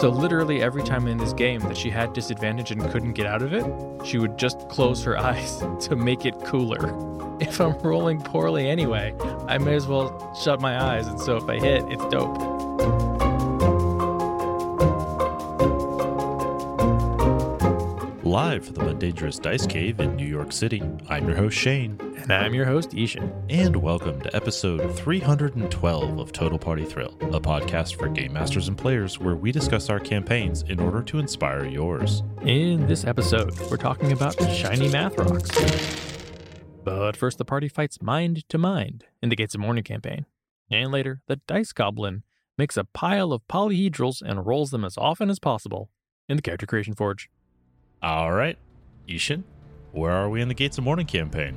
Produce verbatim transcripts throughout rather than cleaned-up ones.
So literally every time in this game that she had disadvantage and couldn't get out of it, she would just close her eyes to make it cooler. If I'm rolling poorly anyway, I may as well shut my eyes, and so if I hit, it's dope. Live from the Mundane Dangerous Dice Cave in New York City, I'm your host Shane. And I'm your host I-Hsien. And welcome to episode three hundred twelve of Total Party Thrill, a podcast for game masters and players where we discuss our campaigns in order to inspire yours. In this episode, we're talking about shiny math rocks. But first, the party fights mind to mind in the Gates of Mourning campaign. And later, the Dice Goblin makes a pile of polyhedrals and rolls them as often as possible in the Character Creation Forge. All right, I-Hsien, where are we in the Gates of Mourning campaign?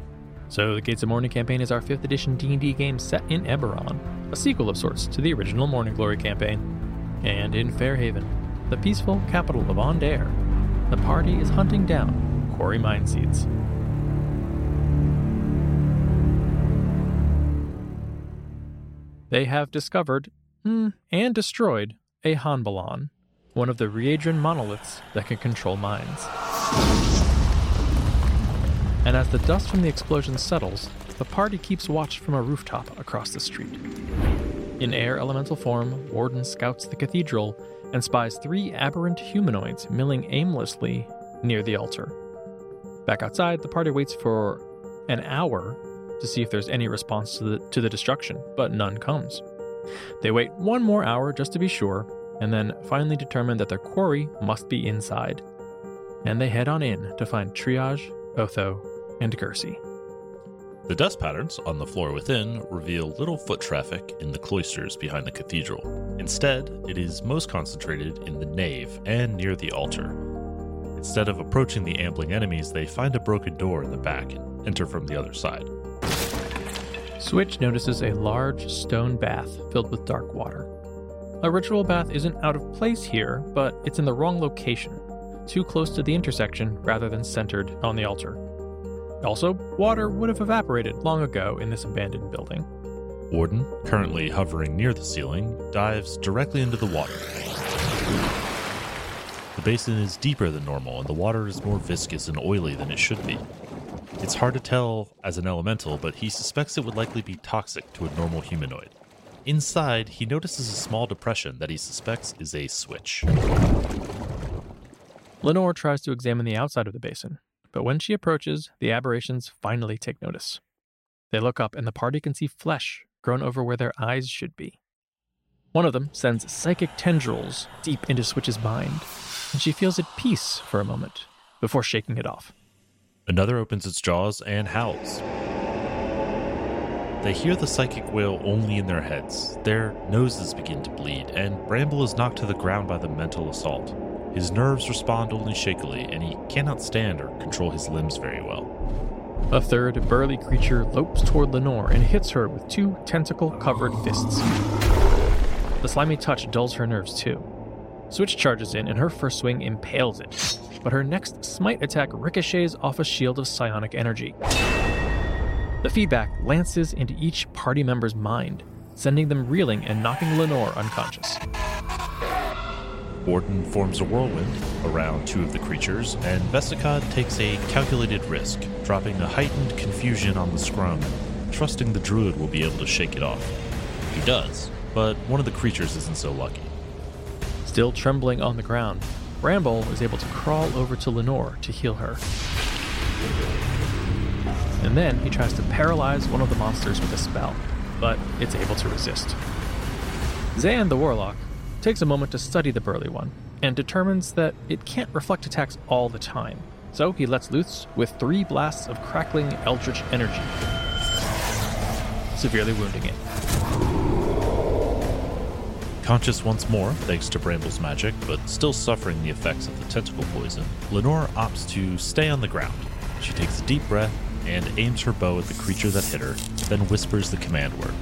So the Gates of Mourning campaign is our fifth edition D and D game set in Eberron, a sequel of sorts to the original Morning Glory campaign. And in Fairhaven, the peaceful capital of Ondair, the party is hunting down quarry mine seeds. They have discovered, and destroyed, a Hanbalan, one of the Rhaedrin monoliths that can control mines. And as the dust from the explosion settles, the party keeps watch from a rooftop across the street. In air elemental form, Warden scouts the cathedral and spies three aberrant humanoids milling aimlessly near the altar. Back outside, the party waits for an hour to see if there's any response to the, to the destruction, but none comes. They wait one more hour just to be sure, and then finally determine that their quarry must be inside. And they head on in to find Triage, Otho, and Gersi. The dust patterns on the floor within reveal little foot traffic in the cloisters behind the cathedral. Instead, it is most concentrated in the nave and near the altar. Instead of approaching the ambling enemies, they find a broken door in the back and enter from the other side. Switch notices a large stone bath filled with dark water. A ritual bath isn't out of place here, but it's in the wrong location, too close to the intersection rather than centered on the altar. Also, water would have evaporated long ago in this abandoned building. Warden, currently hovering near the ceiling, dives directly into the water. The basin is deeper than normal, and the water is more viscous and oily than it should be. It's hard to tell as an elemental, but he suspects it would likely be toxic to a normal humanoid. Inside, he notices a small depression that he suspects is a switch. Lenore tries to examine the outside of the basin, but when she approaches, the aberrations finally take notice. They look up, and the party can see flesh grown over where their eyes should be. One of them sends psychic tendrils deep into Switch's mind, and she feels at peace for a moment before shaking it off. Another opens its jaws and howls. They hear the psychic wail only in their heads. Their noses begin to bleed, and Bramble is knocked to the ground by the mental assault. His nerves respond only shakily, and he cannot stand or control his limbs very well. A third burly creature lopes toward Lenore and hits her with two tentacle-covered fists. The slimy touch dulls her nerves too. Switch charges in, and her first swing impales it, but her next smite attack ricochets off a shield of psionic energy. The feedback lances into each party member's mind, sending them reeling and knocking Lenore unconscious. Borden forms a whirlwind around two of the creatures, and Vesicod takes a calculated risk, dropping a heightened confusion on the scrum, trusting the druid will be able to shake it off. He does, but one of the creatures isn't so lucky. Still trembling on the ground, Bramble is able to crawl over to Lenore to heal her. And then he tries to paralyze one of the monsters with a spell, but it's able to resist. Xan the Warlock takes a moment to study the burly one, and determines that it can't reflect attacks all the time, so he lets loose with three blasts of crackling eldritch energy, severely wounding it. Conscious once more, thanks to Bramble's magic, but still suffering the effects of the tentacle poison, Lenore opts to stay on the ground. She takes a deep breath and aims her bow at the creature that hit her, then whispers the command word.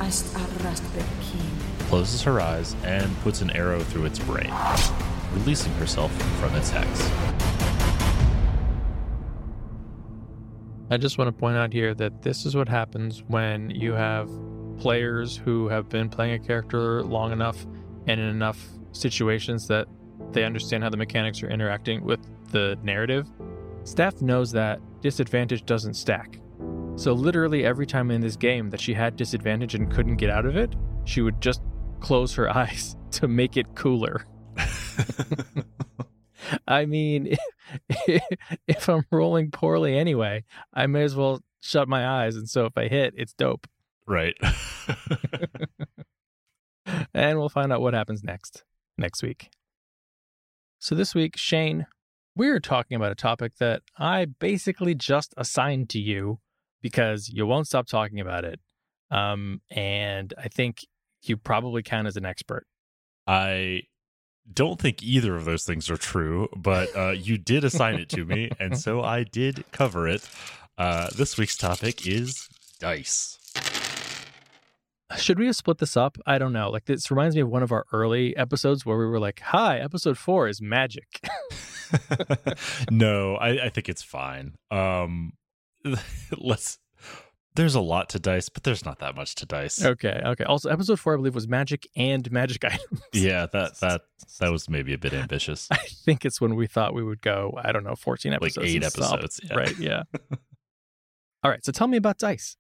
Closes her eyes and puts an arrow through its brain, releasing herself from its hex. I just want to point out here that this is what happens when you have players who have been playing a character long enough and in enough situations that they understand how the mechanics are interacting with the narrative. Steph knows that disadvantage doesn't stack. So literally every time in this game that she had disadvantage and couldn't get out of it, she would just close her eyes to make it cooler. I mean, if, if I'm rolling poorly anyway, I may as well shut my eyes. And so if I hit, it's dope. Right. And we'll find out what happens next, next week. So this week, Shane, we're talking about a topic that I basically just assigned to you because you won't stop talking about it. Um, and I think you probably count as an expert. I don't think either of those things are true, but uh, you did assign it to me, and so I did cover it. Uh, this week's topic is dice. Should we have split this up? I don't know. Like, this reminds me of one of our early episodes where we were like, hi, episode four is magic. No, I, I think it's fine. Um, let's. There's a lot to dice, but there's not that much to dice. Okay, okay. Also, episode four, I believe, was magic and magic items. Yeah, that that that was maybe a bit ambitious. I think it's when we thought we would go, I don't know, fourteen episodes. Like eight episodes. Yeah. Right, yeah. All right, so tell me about dice.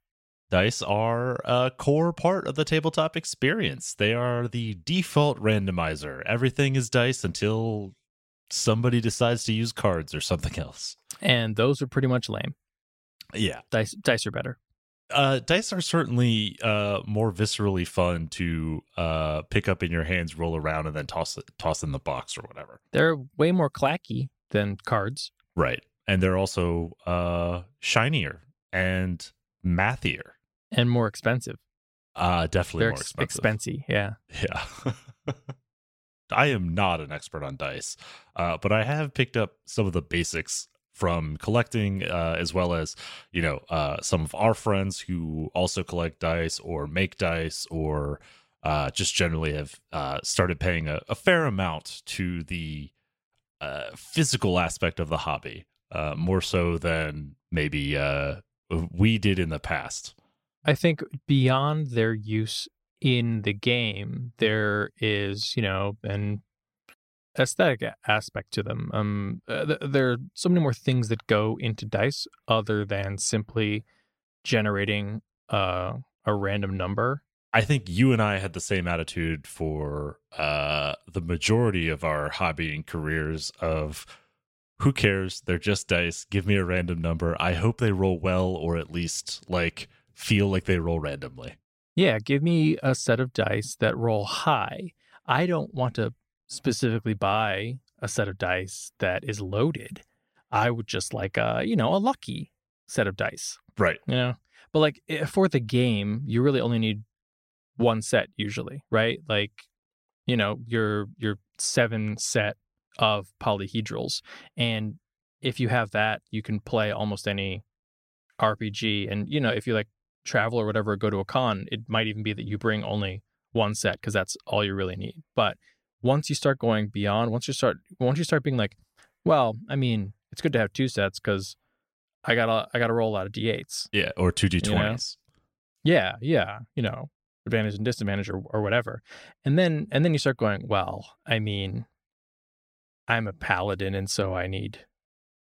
Dice are a core part of the tabletop experience. They are the default randomizer. Everything is dice until somebody decides to use cards or something else. And those are pretty much lame. Yeah. Dice, dice are better. Uh, dice are certainly uh, more viscerally fun to uh, pick up in your hands, roll around, and then toss toss in the box or whatever. They're way more clacky than cards. Right. And they're also uh, shinier and mathier. And more expensive. Uh, definitely they're more ex- expensive. Expensive, yeah. Yeah. I am not an expert on dice, uh, but I have picked up some of the basics from collecting, uh, as well as, you know, uh, some of our friends who also collect dice or make dice or uh, just generally have uh, started paying a, a fair amount to the uh, physical aspect of the hobby, uh, more so than maybe uh, we did in the past. I think beyond their use in the game, there is, you know, an aesthetic aspect to them. Um, th- there are so many more things that go into dice other than simply generating uh, a random number. I think you and I had the same attitude for uh, the majority of our hobbying careers of who cares? They're just dice. Give me a random number. I hope they roll well, or at least like feel like they roll randomly. Yeah, give me a set of dice that roll high. I don't want to specifically buy a set of dice that is loaded. I would just like a, you know, a lucky set of dice. Right. You know, but like for the game, you really only need one set usually, right? Like, you know, your, your seven set of polyhedrals. And if you have that, you can play almost any R P G. And, you know, if you like travel or whatever, or go to a con, it might even be that you bring only one set because that's all you really need. But once you start going beyond, once you start, once you start being like, well, I mean, it's good to have two sets because I gotta, I gotta roll a lot of D eights. Yeah, or two D twenties. You know? Yeah, yeah, you know, advantage and disadvantage or, or whatever. And then, and then you start going, well, I mean, I'm a paladin and so I need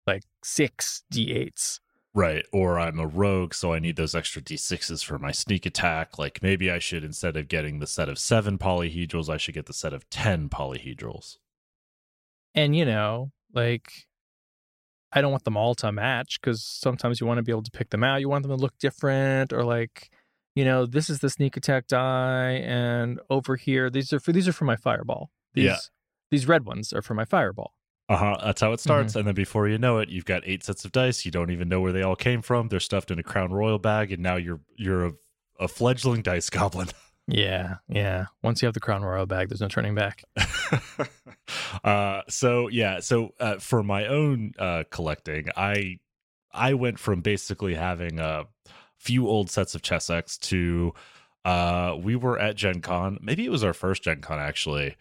like six D eights. Right, or I'm a rogue, so I need those extra D sixes for my sneak attack. Like, maybe I should, instead of getting the set of seven polyhedrals, I should get the set of ten polyhedrals. And, you know, like, I don't want them all to match, because sometimes you want to be able to pick them out. You want them to look different, or like, you know, this is the sneak attack die, and over here, these are for, these are for my fireball. These, yeah. These red ones are for my fireball. Uh-huh, that's how it starts, mm-hmm. And then before you know it, you've got eight sets of dice. You don't even know where they all came from. They're stuffed in a Crown Royal bag, and now you're you're a, a fledgling dice goblin. Yeah, yeah. Once you have the Crown Royal bag, there's no turning back. uh, so, yeah, so uh, for my own uh, collecting, I I went from basically having a few old sets of Chessex to uh, we were at Gen Con. Maybe it was our first Gen Con, actually.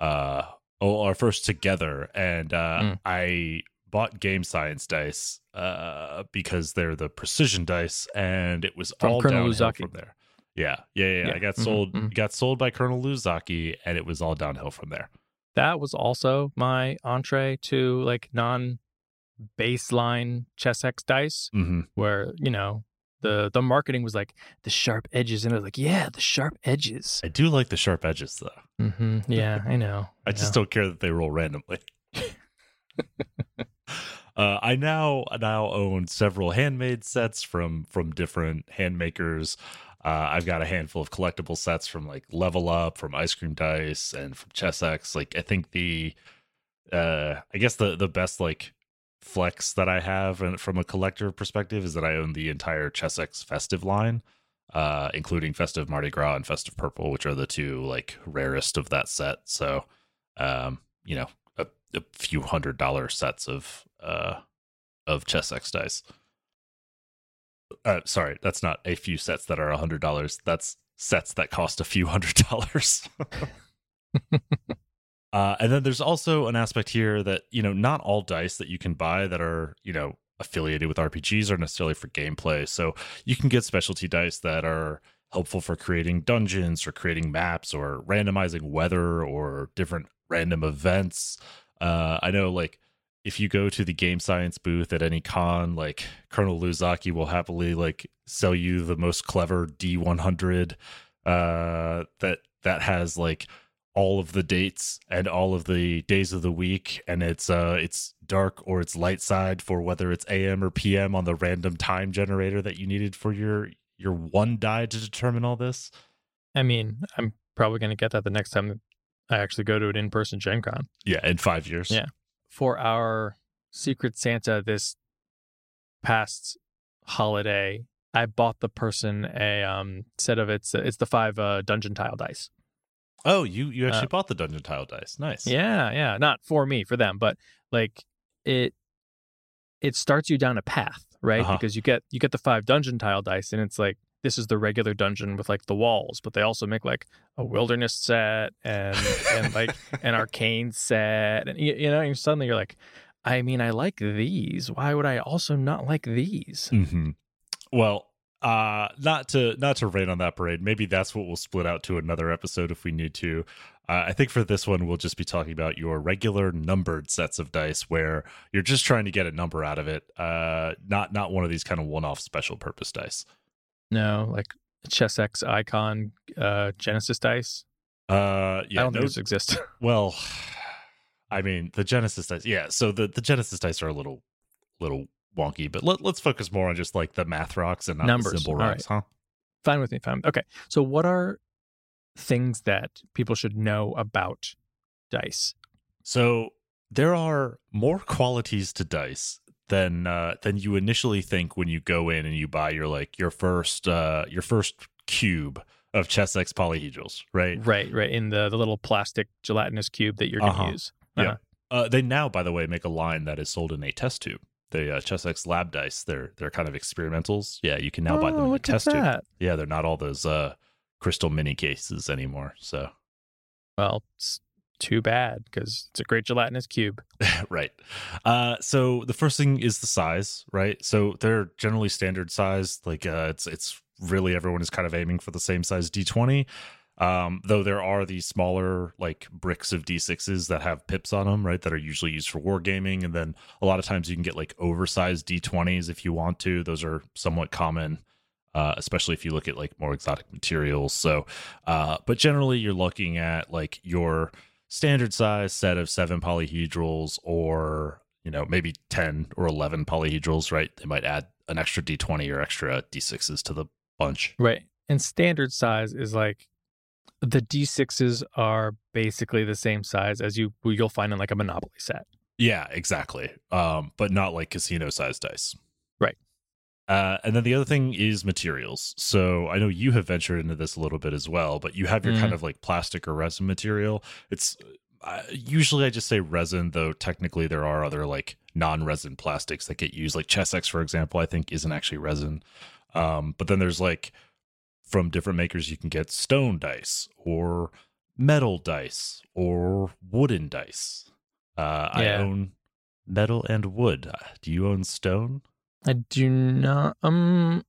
Uh Oh, our first together, and uh, mm. I bought Game Science dice uh, because they're the precision dice, and it was from all Colonel downhill Luzaki. From there. Yeah, yeah, yeah. yeah. I got mm-hmm, sold, mm-hmm. got sold by Colonel Luzaki, and it was all downhill from there. that was also my entree to like non-baseline Chessex dice, mm-hmm. where, you know, the the marketing was like the sharp edges, and I was like, yeah, the sharp edges. I do like the sharp edges though. Mm-hmm. Yeah, I know. I, I know. just don't care that they roll randomly. Uh, I now now own several handmade sets from from different handmakers. Uh, I've got a handful of collectible sets from like Level Up, from Ice Cream Dice, and from Chessex. Like I think the, uh, I guess the the best like flex that I have, and from a collector perspective, is that I own the entire Chessex Festive line, uh, including Festive Mardi Gras and Festive Purple, which are the two like rarest of that set. So, um, you know, a, a few hundred dollar sets of. Uh, of Chessex dice. Uh, sorry, that's not a few sets that are a hundred dollars. That's sets that cost a few hundred dollars. uh, and then there's also an aspect here that, you know, not all dice that you can buy that are, you know, affiliated with R P Gs are necessarily for gameplay. So you can get specialty dice that are helpful for creating dungeons or creating maps or randomizing weather or different random events. Uh, I know, like, if you go to the Game Science booth at any con, like Colonel Luzaki will happily like sell you the most clever D one hundred uh, that that has like all of the dates and all of the days of the week, and it's uh it's dark or it's light side for whether it's A M or P M on the random time generator that you needed for your your one die to determine all this. I mean, I'm probably gonna get that the next time I actually go to an in-person Gen Con. Yeah, in five years. Yeah. For our Secret Santa this past holiday, I bought the person a um, set of it's it's the five uh, dungeon tile dice. Oh, you you actually uh, bought the dungeon tile dice. Nice. Yeah, yeah. Not for me, for them, but like it it starts you down a path, right? Uh-huh. Because you get you get the five dungeon tile dice, and it's like, this is the regular dungeon with like the walls, but they also make like a wilderness set and and like an arcane set, and you, you know, and suddenly you're like, I mean, I like these. Why would I also not like these? Mm-hmm. Well, uh, not to not to rain on that parade. Maybe that's what we'll split out to another episode if we need to. Uh, I think for this one, we'll just be talking about your regular numbered sets of dice where you're just trying to get a number out of it. Uh, not not one of these kind of one-off special purpose dice. No, like Chessex Icon uh, Genesis dice. Uh, yeah, I don't no, think those exist. Well, I mean, the Genesis dice. Yeah, so the, the Genesis dice are a little little wonky, but let, let's focus more on just like the math rocks and not numbers. The symbol rocks, right. Huh? Fine with me. Fine. Okay, so what are things that people should know about dice? So there are more qualities to dice than uh, than you initially think when you go in and you buy your like your first uh, your first cube of Chessex polyhedrals, right? Right, right. In the, the little plastic gelatinous cube that you're going to uh-huh. use. Uh-huh. Yeah. Uh, they now, by the way, make a line that is sold in a test tube. The uh, Chessex lab dice, they're they're kind of experimentals. Yeah, you can now oh, buy them in a test tube. Yeah, they're not all those uh, crystal mini cases anymore. So, well. It's- Too bad, because it's a great gelatinous cube. Right. Uh, so the first thing is the size, right? So they're generally standard size. Like uh, it's it's really everyone is kind of aiming for the same size D twenty. Um, though there are these smaller like bricks of D sixes that have pips on them, right? That are usually used for wargaming. And then a lot of times you can get like oversized D twenties if you want to. Those are somewhat common. Uh, especially if you look at like more exotic materials. So, uh, but generally you're looking at like your standard size set of seven polyhedrals, or, you know, maybe ten or eleven polyhedrals, right? They might add an extra D twenty or extra D sixes to the bunch. Right. And standard size is like the D sixes are basically the same size as you, you'll find in like a Monopoly set. Yeah, exactly. Um, but not like casino sized dice. Right. Uh, and then the other thing is materials. So I know you have ventured into this a little bit as well, but you have your mm. kind of like plastic or resin material. It's uh, usually I just say resin, though technically there are other like non-resin plastics that get used. Like Chessex, for example, I think isn't actually resin. Um, but then there's like from different makers, you can get stone dice or metal dice or wooden dice. Uh, yeah. I own metal and wood. Do you own stone? I do not, um,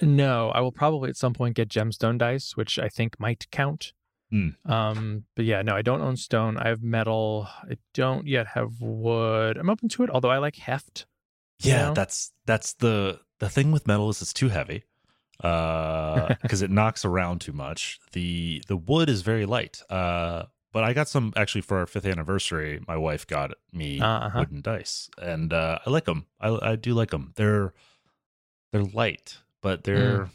no, I will probably at some point get gemstone dice, which I think might count. Mm. Um, but yeah, no, I don't own stone. I have metal. I don't yet have wood. I'm open to it, although I like heft. Yeah, you know? that's that's the the thing with metal is it's too heavy uh, because it knocks around too much. The the wood is very light. Uh, but I got some actually for our fifth anniversary. My wife got me uh-huh. wooden dice, and uh, I like them. I I do like them. They're they're light, but they're mm.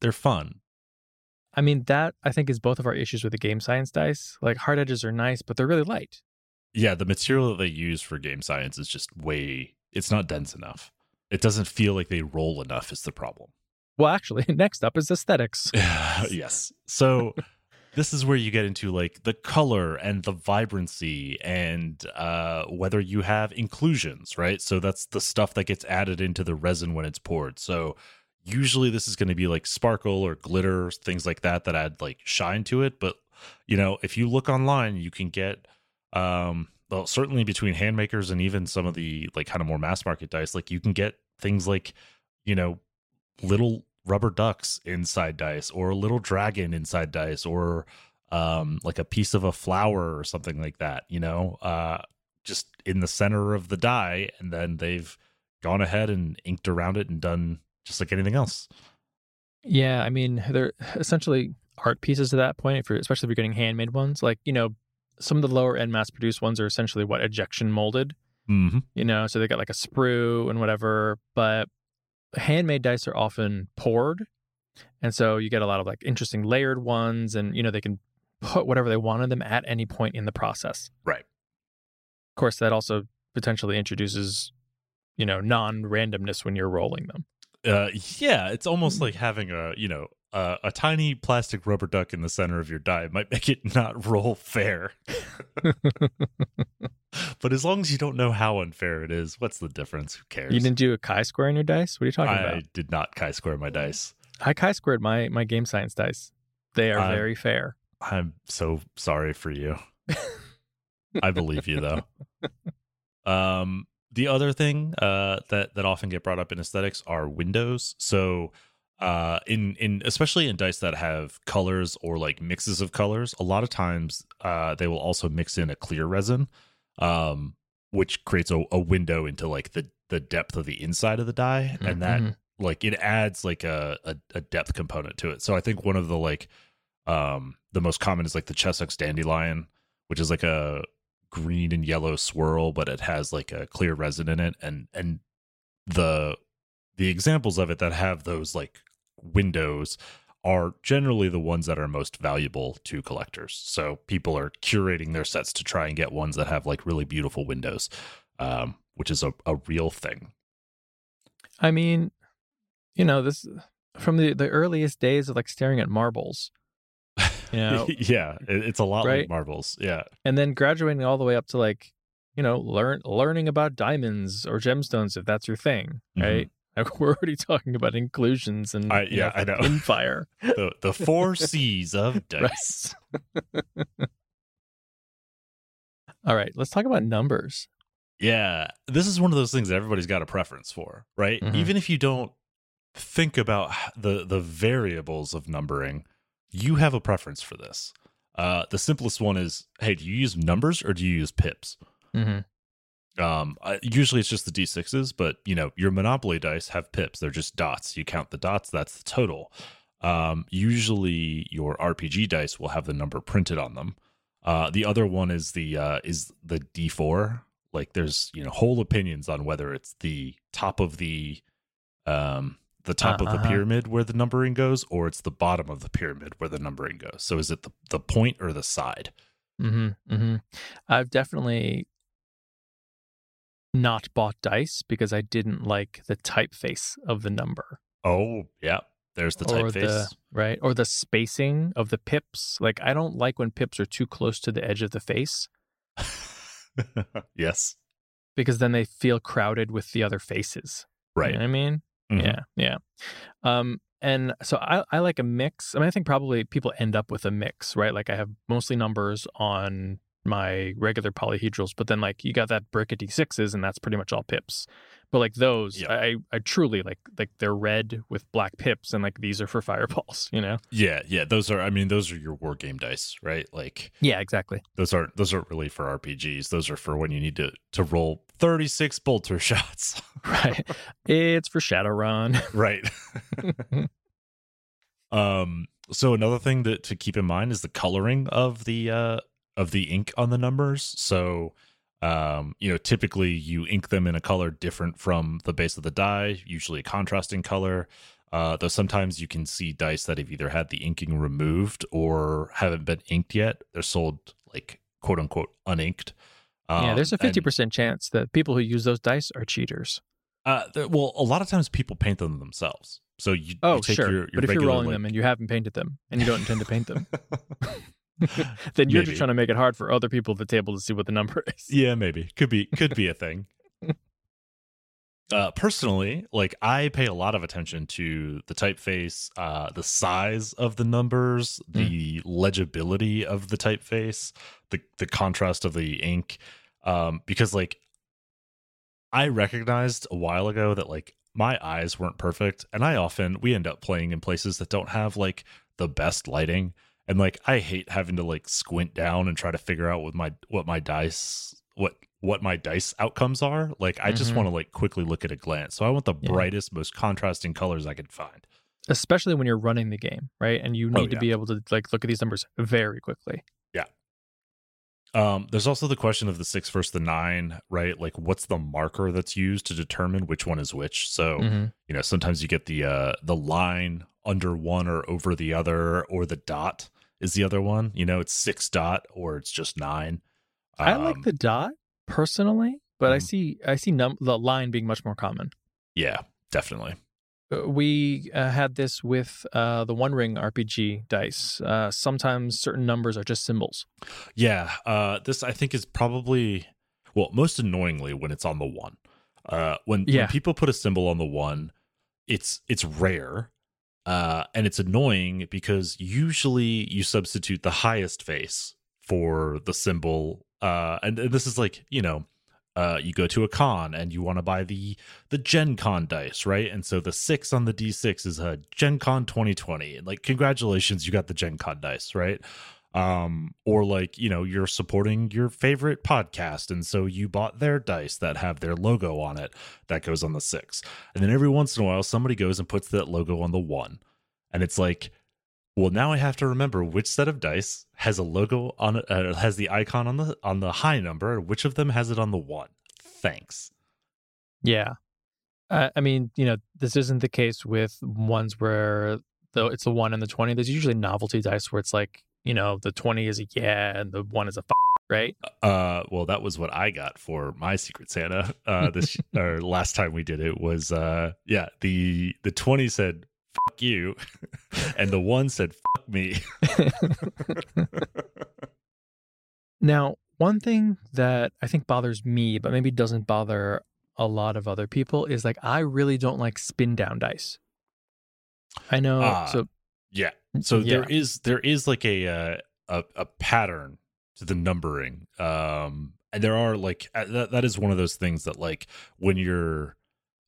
they're fun. I mean, that, I think, is both of our issues with the Game Science dice. Like, hard edges are nice, but they're really light. Yeah, the material that they use for Game Science is just way... It's not dense enough. It doesn't feel like they roll enough is the problem. Well, actually, next up is aesthetics. Yes. So this is where you get into, like, the color and the vibrancy and uh, whether you have inclusions, right? So that's the stuff that gets added into the resin when it's poured. So... Usually this is going to be like sparkle or glitter, things like that, that add like shine to it. But, you know, if you look online, you can get, um, well, certainly between handmakers and even some of the like kind of more mass market dice, like you can get things like, you know, little rubber ducks inside dice or a little dragon inside dice or um, like a piece of a flower or something like that, you know, uh, just in the center of the die. And then they've gone ahead and inked around it and done just like anything else. Yeah, I mean, they're essentially art pieces at that point, if you're, especially if you're getting handmade ones. Like, you know, some of the lower-end mass-produced ones are essentially, what, ejection molded? Mm-hmm. You know, so they got like a sprue and whatever, but handmade dice are often poured, and so you get a lot of like interesting layered ones, and, you know, they can put whatever they want on them at any point in the process. Right. Of course, that also potentially introduces, you know, non-randomness when you're rolling them. Uh, yeah, it's almost like having a, you know, uh, a tiny plastic rubber duck in the center of your die might make it not roll fair. But as long as you don't know how unfair it is, what's the difference? Who cares? You didn't do a chi-square on your dice? What are you talking I about? I did not chi-square my dice. I chi-squared my, my Game Science dice. They are I'm, very fair. I'm so sorry for you. I believe you, though. Um... The other thing uh, that that often get brought up in aesthetics are windows. So, uh, in in especially in dice that have colors or like mixes of colors, a lot of times uh, they will also mix in a clear resin, um, which creates a, a window into like the the depth of the inside of the die, and mm-hmm. that like it adds like a, a a depth component to it. So I think one of the like um, the most common is like the Chessex dandelion, which is like a green and yellow swirl, but it has like a clear resin in it, and and the the examples of it that have those like windows are generally the ones that are most valuable to collectors. So people are curating their sets to try and get ones that have like really beautiful windows, um which is a, a real thing. I mean, you know, this from the the earliest days of like staring at marbles. You know, yeah, it's a lot right? like marbles. Yeah. And then graduating all the way up to like, you know, learn learning about diamonds or gemstones, if that's your thing, mm-hmm. right? Like, we're already talking about inclusions and I, yeah, know, I know. In fire. the, the four C's of dice. Right. All right, let's talk about numbers. Yeah, this is one of those things that everybody's got a preference for, right? Mm-hmm. Even if you don't think about the the variables of numbering, you have a preference for this. Uh, the simplest one is, hey, do you use numbers or do you use pips? Mm-hmm. Um, I, usually it's just the D sixes, but you know your Monopoly dice have pips. They're just dots. You count the dots. That's the total. Um, usually your R P G dice will have the number printed on them. Uh, the other one is the uh, is the D four. Like there's you know whole opinions on whether it's the top of the um. the top uh-huh. of the pyramid where the numbering goes, or it's the bottom of the pyramid where the numbering goes. So is it the, the point or the side? Mm-hmm, mm-hmm. I've definitely not bought dice because I didn't like the typeface of the number. Oh, yeah. There's the typeface. Or the, right. Or the spacing of the pips. Like, I don't like when pips are too close to the edge of the face. Yes. Because then they feel crowded with the other faces. Right. You know what I mean? Mm-hmm. Yeah, yeah. Um, and so I, I like a mix. I mean, I think probably people end up with a mix, right? Like I have mostly numbers on my regular polyhedrals, but then like you got that brick of D sixes and that's pretty much all pips. But like those, yeah. I, I truly like like they're red with black pips, and like these are for fireballs, you know? Yeah, yeah. Those are, I mean, those are your war game dice, right? Like, yeah, exactly. Those aren't those aren't really for R P Gs. Those are for when you need to to roll thirty-six bolter shots. Right. It's for Shadowrun. Right. um. So another thing that to keep in mind is the coloring of the uh of the ink on the numbers. So. Um, you know, typically you ink them in a color different from the base of the die, usually a contrasting color, uh, though sometimes you can see dice that have either had the inking removed or haven't been inked yet. They're sold like quote unquote uninked. Um, yeah, there's a fifty percent and, chance that people who use those dice are cheaters. Uh, well, a lot of times people paint them themselves. So you, oh, you take sure. your, your but if regular, you're rolling like... them and you haven't painted them and you don't intend to paint them. Then you're maybe. just trying to make it hard for other people at the table to see what the number is. Yeah, maybe. Could be could be a thing. Uh, personally, like I pay a lot of attention to the typeface, uh, the size of the numbers, the mm. legibility of the typeface, the, the contrast of the ink. Um, because like I recognized a while ago that like my eyes weren't perfect. And I often, we end up playing in places that don't have like the best lighting. And like I hate having to like squint down and try to figure out what my what my dice what what my dice outcomes are. Like I mm-hmm. just want to like quickly look at a glance. So I want the yeah. brightest, most contrasting colors I can find. Especially when you're running the game, right? And you need oh, yeah. to be able to like look at these numbers very quickly. Yeah. Um, there's also the question of the six versus the nine, right? Like what's the marker that's used to determine which one is which? So, mm-hmm. you know, sometimes you get the uh, the line under one or over the other, or the dot is the other one. You know, it's six dot or it's just nine. Um, I like the dot personally, but um, I see I see num- the line being much more common. Yeah, definitely. We uh, had this with uh, the One Ring R P G dice. Uh, sometimes certain numbers are just symbols. Yeah, uh, this I think is probably, well, most annoyingly when it's on the one. Uh, when, yeah. when people put a symbol on the one, it's it's rare. Uh, and it's annoying because usually you substitute the highest face for the symbol. Uh, and, and this is like, you know, uh, you go to a con and you want to buy the the Gen Con dice, right? And so the six on the D six is a Gen Con twenty twenty. And like, congratulations, you got the Gen Con dice, right? Um, or like, you know, you're supporting your favorite podcast. And so you bought their dice that have their logo on it that goes on the six. And then every once in a while, somebody goes and puts that logo on the one. And it's like, well, now I have to remember which set of dice has a logo on it, uh, has the icon on the, on the high number. Which of them has it on the one? Thanks. Yeah. Uh, I mean, you know, this isn't the case with ones where though it's the one and the twenty. There's usually novelty dice where it's like, you know, the twenty is a yeah, and the one is a f- right? Uh, well, that was what I got for my Secret Santa uh, this or last time we did it was uh, yeah, the the twenty said fuck you, and the one said fuck me. Now, one thing that I think bothers me, but maybe doesn't bother a lot of other people, is like I really don't like spin down dice. I know, uh, so yeah. So yeah. there is there is like a, uh, a a pattern to the numbering, um, and there are like that, that is one of those things that like when you're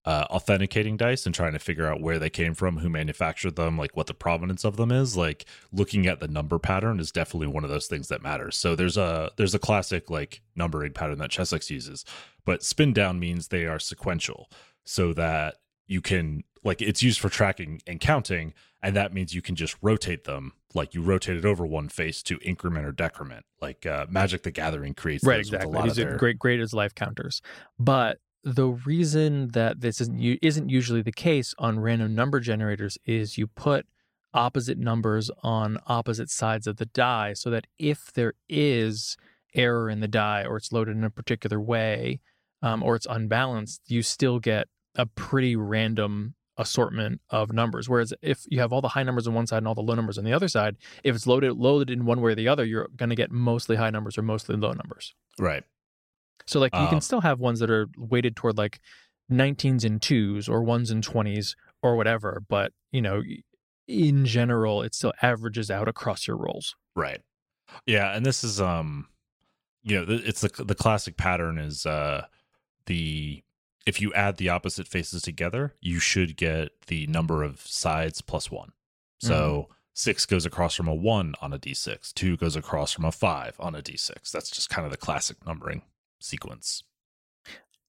uh, authenticating dice and trying to figure out where they came from, who manufactured them, like what the provenance of them is, like looking at the number pattern is definitely one of those things that matters. So there's a there's a classic like numbering pattern that Chessex uses, but spin down means they are sequential, so that you can like it's used for tracking and counting. And that means you can just rotate them, like you rotate it over one face to increment or decrement, like uh, Magic the Gathering creates. Right, exactly. These their... are great, great as life counters. But the reason that this isn't isn't usually the case on random number generators is you put opposite numbers on opposite sides of the die, so that if there is error in the die or it's loaded in a particular way, um, or it's unbalanced, you still get a pretty random assortment of numbers. Whereas if you have all the high numbers on one side and all the low numbers on the other side, if it's loaded loaded in one way or the other, you're going to get mostly high numbers or mostly low numbers. Right. So like um, you can still have ones that are weighted toward like nineteens and twos or ones and twenties or whatever, but you know, in general, it still averages out across your rolls. Right. Yeah, and this is um, you know, it's the the classic pattern is uh the if you add the opposite faces together, you should get the number of sides plus one. So mm-hmm. six goes across from a one on a d six. Two goes across from a five on a d six. That's just kind of the classic numbering sequence.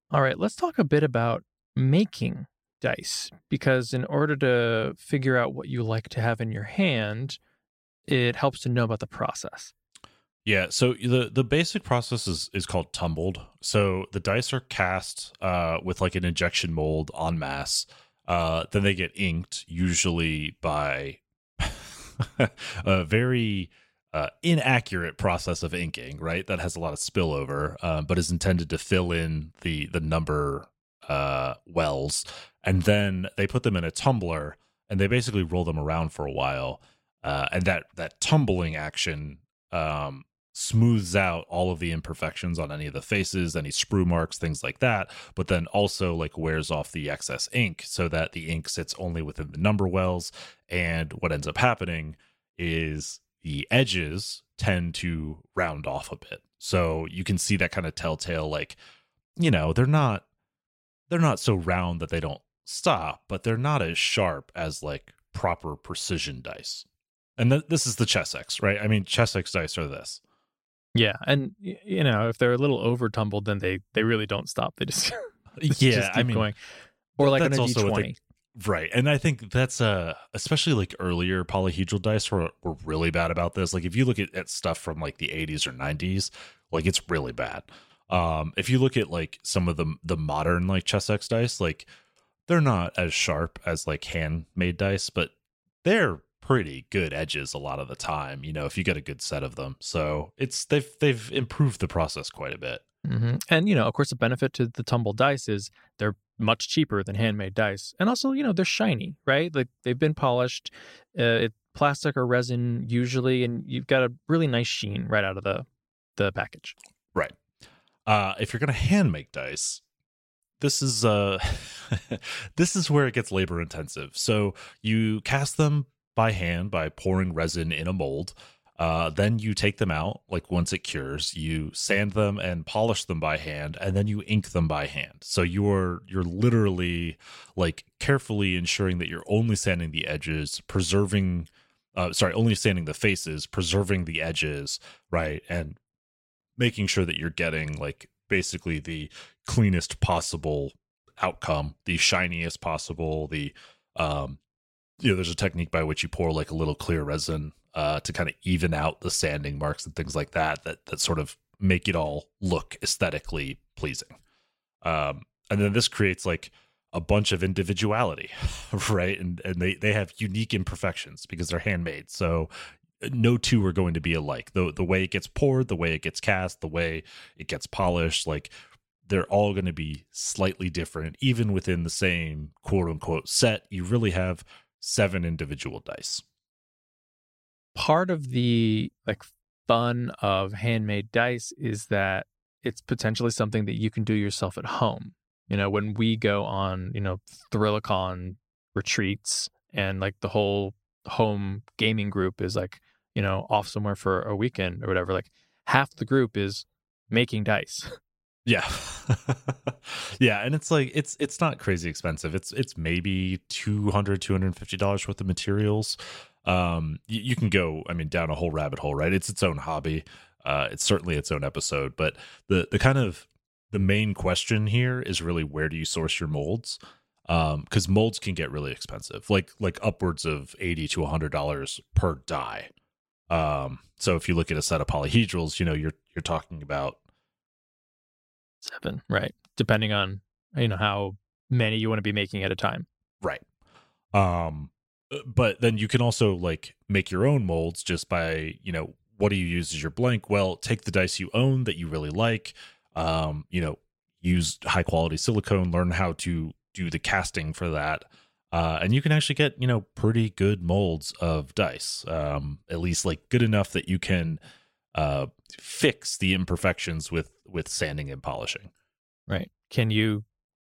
All right, let's talk a bit about making dice, because in order to figure out what you like to have in your hand, it helps to know about the process. Yeah, so the, the basic process is, is called tumbled. So the dice are cast uh, with like an injection mold en masse. Uh, then they get inked, usually by a very uh, inaccurate process of inking, right? That has a lot of spillover, uh, but is intended to fill in the, the number uh, wells. And then they put them in a tumbler, and they basically roll them around for a while. Uh, and that, that tumbling action... Um, smooths out all of the imperfections on any of the faces, any sprue marks, things like that, but then also like wears off the excess ink so that the ink sits only within the number wells. And what ends up happening is the edges tend to round off a bit. So you can see that kind of telltale, like, you know, they're not, they're not so round that they don't stop, but they're not as sharp as like proper precision dice. And th- this is the Chessex, right? I mean, Chessex dice are this. Yeah, and, you know, if they're a little over-tumbled, then they, they really don't stop. They just, they yeah, just keep I mean, going. Or like an D twenty. The, right, and I think that's, uh, especially like earlier polyhedral dice were, were really bad about this. Like if you look at, at stuff from like the eighties or nineties, like it's really bad. Um, if you look at like some of the, the modern like Chessex dice, like they're not as sharp as like handmade dice, but they're pretty good edges a lot of the time, you know, if you get a good set of them. So it's they've they've improved the process quite a bit. Mm-hmm. And, you know, of course, the benefit to the tumbled dice is they're much cheaper than handmade dice. And also, you know, they're shiny, right? Like they've been polished, uh, it, plastic or resin usually, and you've got a really nice sheen right out of the, the package. Right. Uh, if you're going to hand make dice, This is uh, this is where it gets labor intensive. So you cast them by hand by pouring resin in a mold. Uh, then you take them out, like once it cures, you sand them and polish them by hand, and then you ink them by hand. So you're you're literally like carefully ensuring that you're only sanding the edges, preserving, uh, sorry, only sanding the faces, preserving the edges, right, and making sure that you're getting like basically the cleanest possible outcome, the shiniest possible, the um. You know, there's a technique by which you pour like a little clear resin uh, to kind of even out the sanding marks and things like that, that that sort of make it all look aesthetically pleasing. Um, and then this creates like a bunch of individuality, right? And and they, they have unique imperfections because they're handmade. So no two are going to be alike. The, the way it gets poured, the way it gets cast, the way it gets polished, like they're all going to be slightly different. Even within the same quote unquote set, you really have seven individual dice. Part of the like fun of handmade dice is that it's potentially something that you can do yourself at home. You know, when we go on, you know, Thrillicon retreats and like the whole home gaming group is like, you know, off somewhere for a weekend or whatever, like half the group is making dice. Yeah. Yeah. And it's like, it's, it's not crazy expensive. It's, it's maybe two hundred dollars, two hundred fifty dollars worth of materials. Um, you, you can go, I mean, down a whole rabbit hole, right? It's its own hobby. Uh, it's certainly its own episode, but the, the kind of the main question here is really, where do you source your molds? Um, cause molds can get really expensive, like, like upwards of eighty to a hundred dollars per die. Um, so if you look at a set of polyhedrals, you know, you're, you're talking about seven, right? Depending on, you know, how many you want to be making at a time. Right. Um, but then you can also like make your own molds just by, you know, what do you use as your blank? Well, take the dice you own that you really like, um, you know, use high quality silicone, learn how to do the casting for that. Uh, and you can actually get, you know, pretty good molds of dice, um, at least like good enough that you can uh, fix the imperfections with, with sanding and polishing. Right. Can you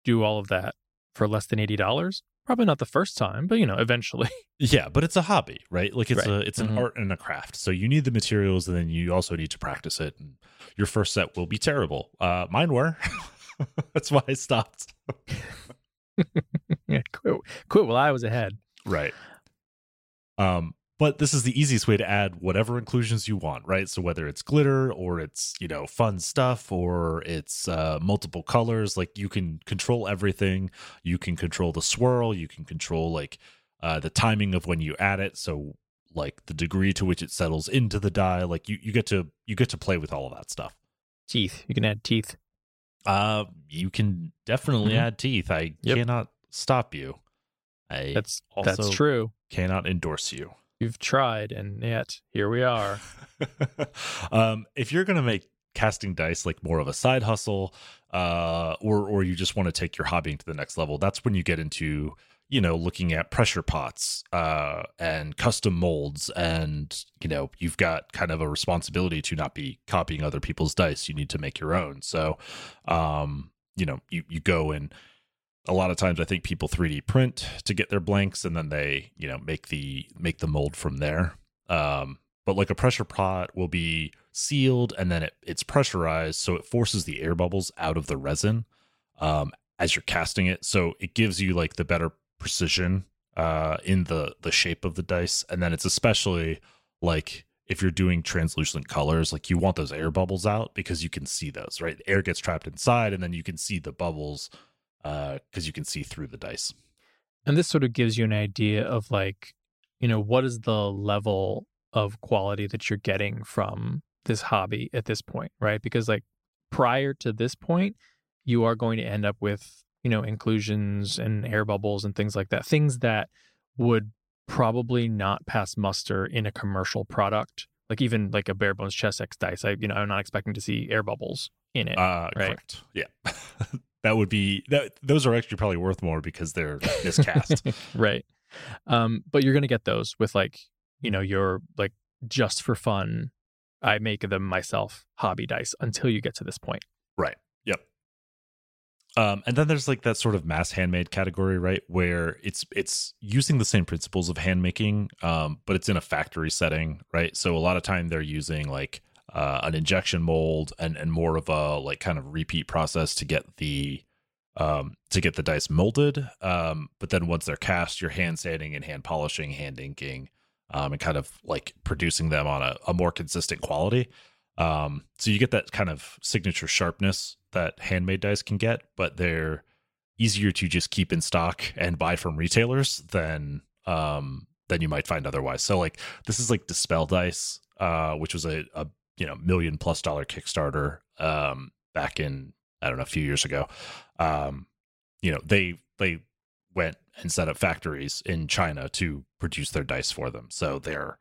do all of that for less than eighty dollars? Probably not the first time, but you know, eventually. Yeah, but it's a hobby, right? Like it's right. a it's an mm-hmm. art and a craft. So you need the materials and then you also need to practice it. And your first set will be terrible. Uh mine were. That's why I stopped. Yeah, quit, quit while I was ahead. Right. Um, but this is the easiest way to add whatever inclusions you want, right? So whether it's glitter or it's, you know, fun stuff or it's uh, multiple colors, like you can control everything. You can control the swirl. You can control like uh, the timing of when you add it. So like the degree to which it settles into the die, like you, you get to you get to play with all of that stuff. Teeth. You can add teeth. Uh, you can definitely mm-hmm. add teeth. I yep. cannot stop you. I that's also that's true. Cannot endorse you. You've tried, and yet here we are. um, if you're gonna make casting dice like more of a side hustle, uh, or or you just want to take your hobbying to the next level, that's when you get into, you know, looking at pressure pots uh, and custom molds, and, you know, you've got kind of a responsibility to not be copying other people's dice. You need to make your own. So, um, you know, you, you go and a lot of times I think people three D print to get their blanks, and then they, you know, make the make the mold from there. Um, but like a pressure pot will be sealed, and then it, it's pressurized, so it forces the air bubbles out of the resin um, as you're casting it. So it gives you like the better precision uh in the the shape of the dice. And then it's especially like if you're doing translucent colors, like you want those air bubbles out because you can see those, right? The air gets trapped inside, and then you can see the bubbles uh because you can see through the dice. And this sort of gives you an idea of like, you know, what is the level of quality that you're getting from this hobby at this point, right? Because like prior to this point, you are going to end up with, you know, inclusions and air bubbles and things like that. Things that would probably not pass muster in a commercial product. Like even like a bare bones Chessex dice. I, you know, I'm not expecting to see air bubbles in it. Uh, right? Correct. Yeah. That would be, that, those are actually probably worth more because they're miscast. Right. Um, but you're going to get those with like, you know, your like just for fun, I make them myself hobby dice until you get to this point. Right. Yep. Um, and then there's like that sort of mass handmade category, right, where it's it's using the same principles of hand making, um, but it's in a factory setting, right? So a lot of time they're using like uh, an injection mold and and more of a like kind of repeat process to get the um, to get the dice molded. Um, but then once they're cast, you're hand sanding and hand polishing, hand inking, um, and kind of like producing them on a, a more consistent quality. Um, so you get that kind of signature sharpness that handmade dice can get, but they're easier to just keep in stock and buy from retailers than um than you might find otherwise. So like this is like Dispel Dice, uh which was a, a you know million plus dollar Kickstarter um back in, I don't know, a few years ago. Um you know, they they went and set up factories in China to produce their dice for them. So they're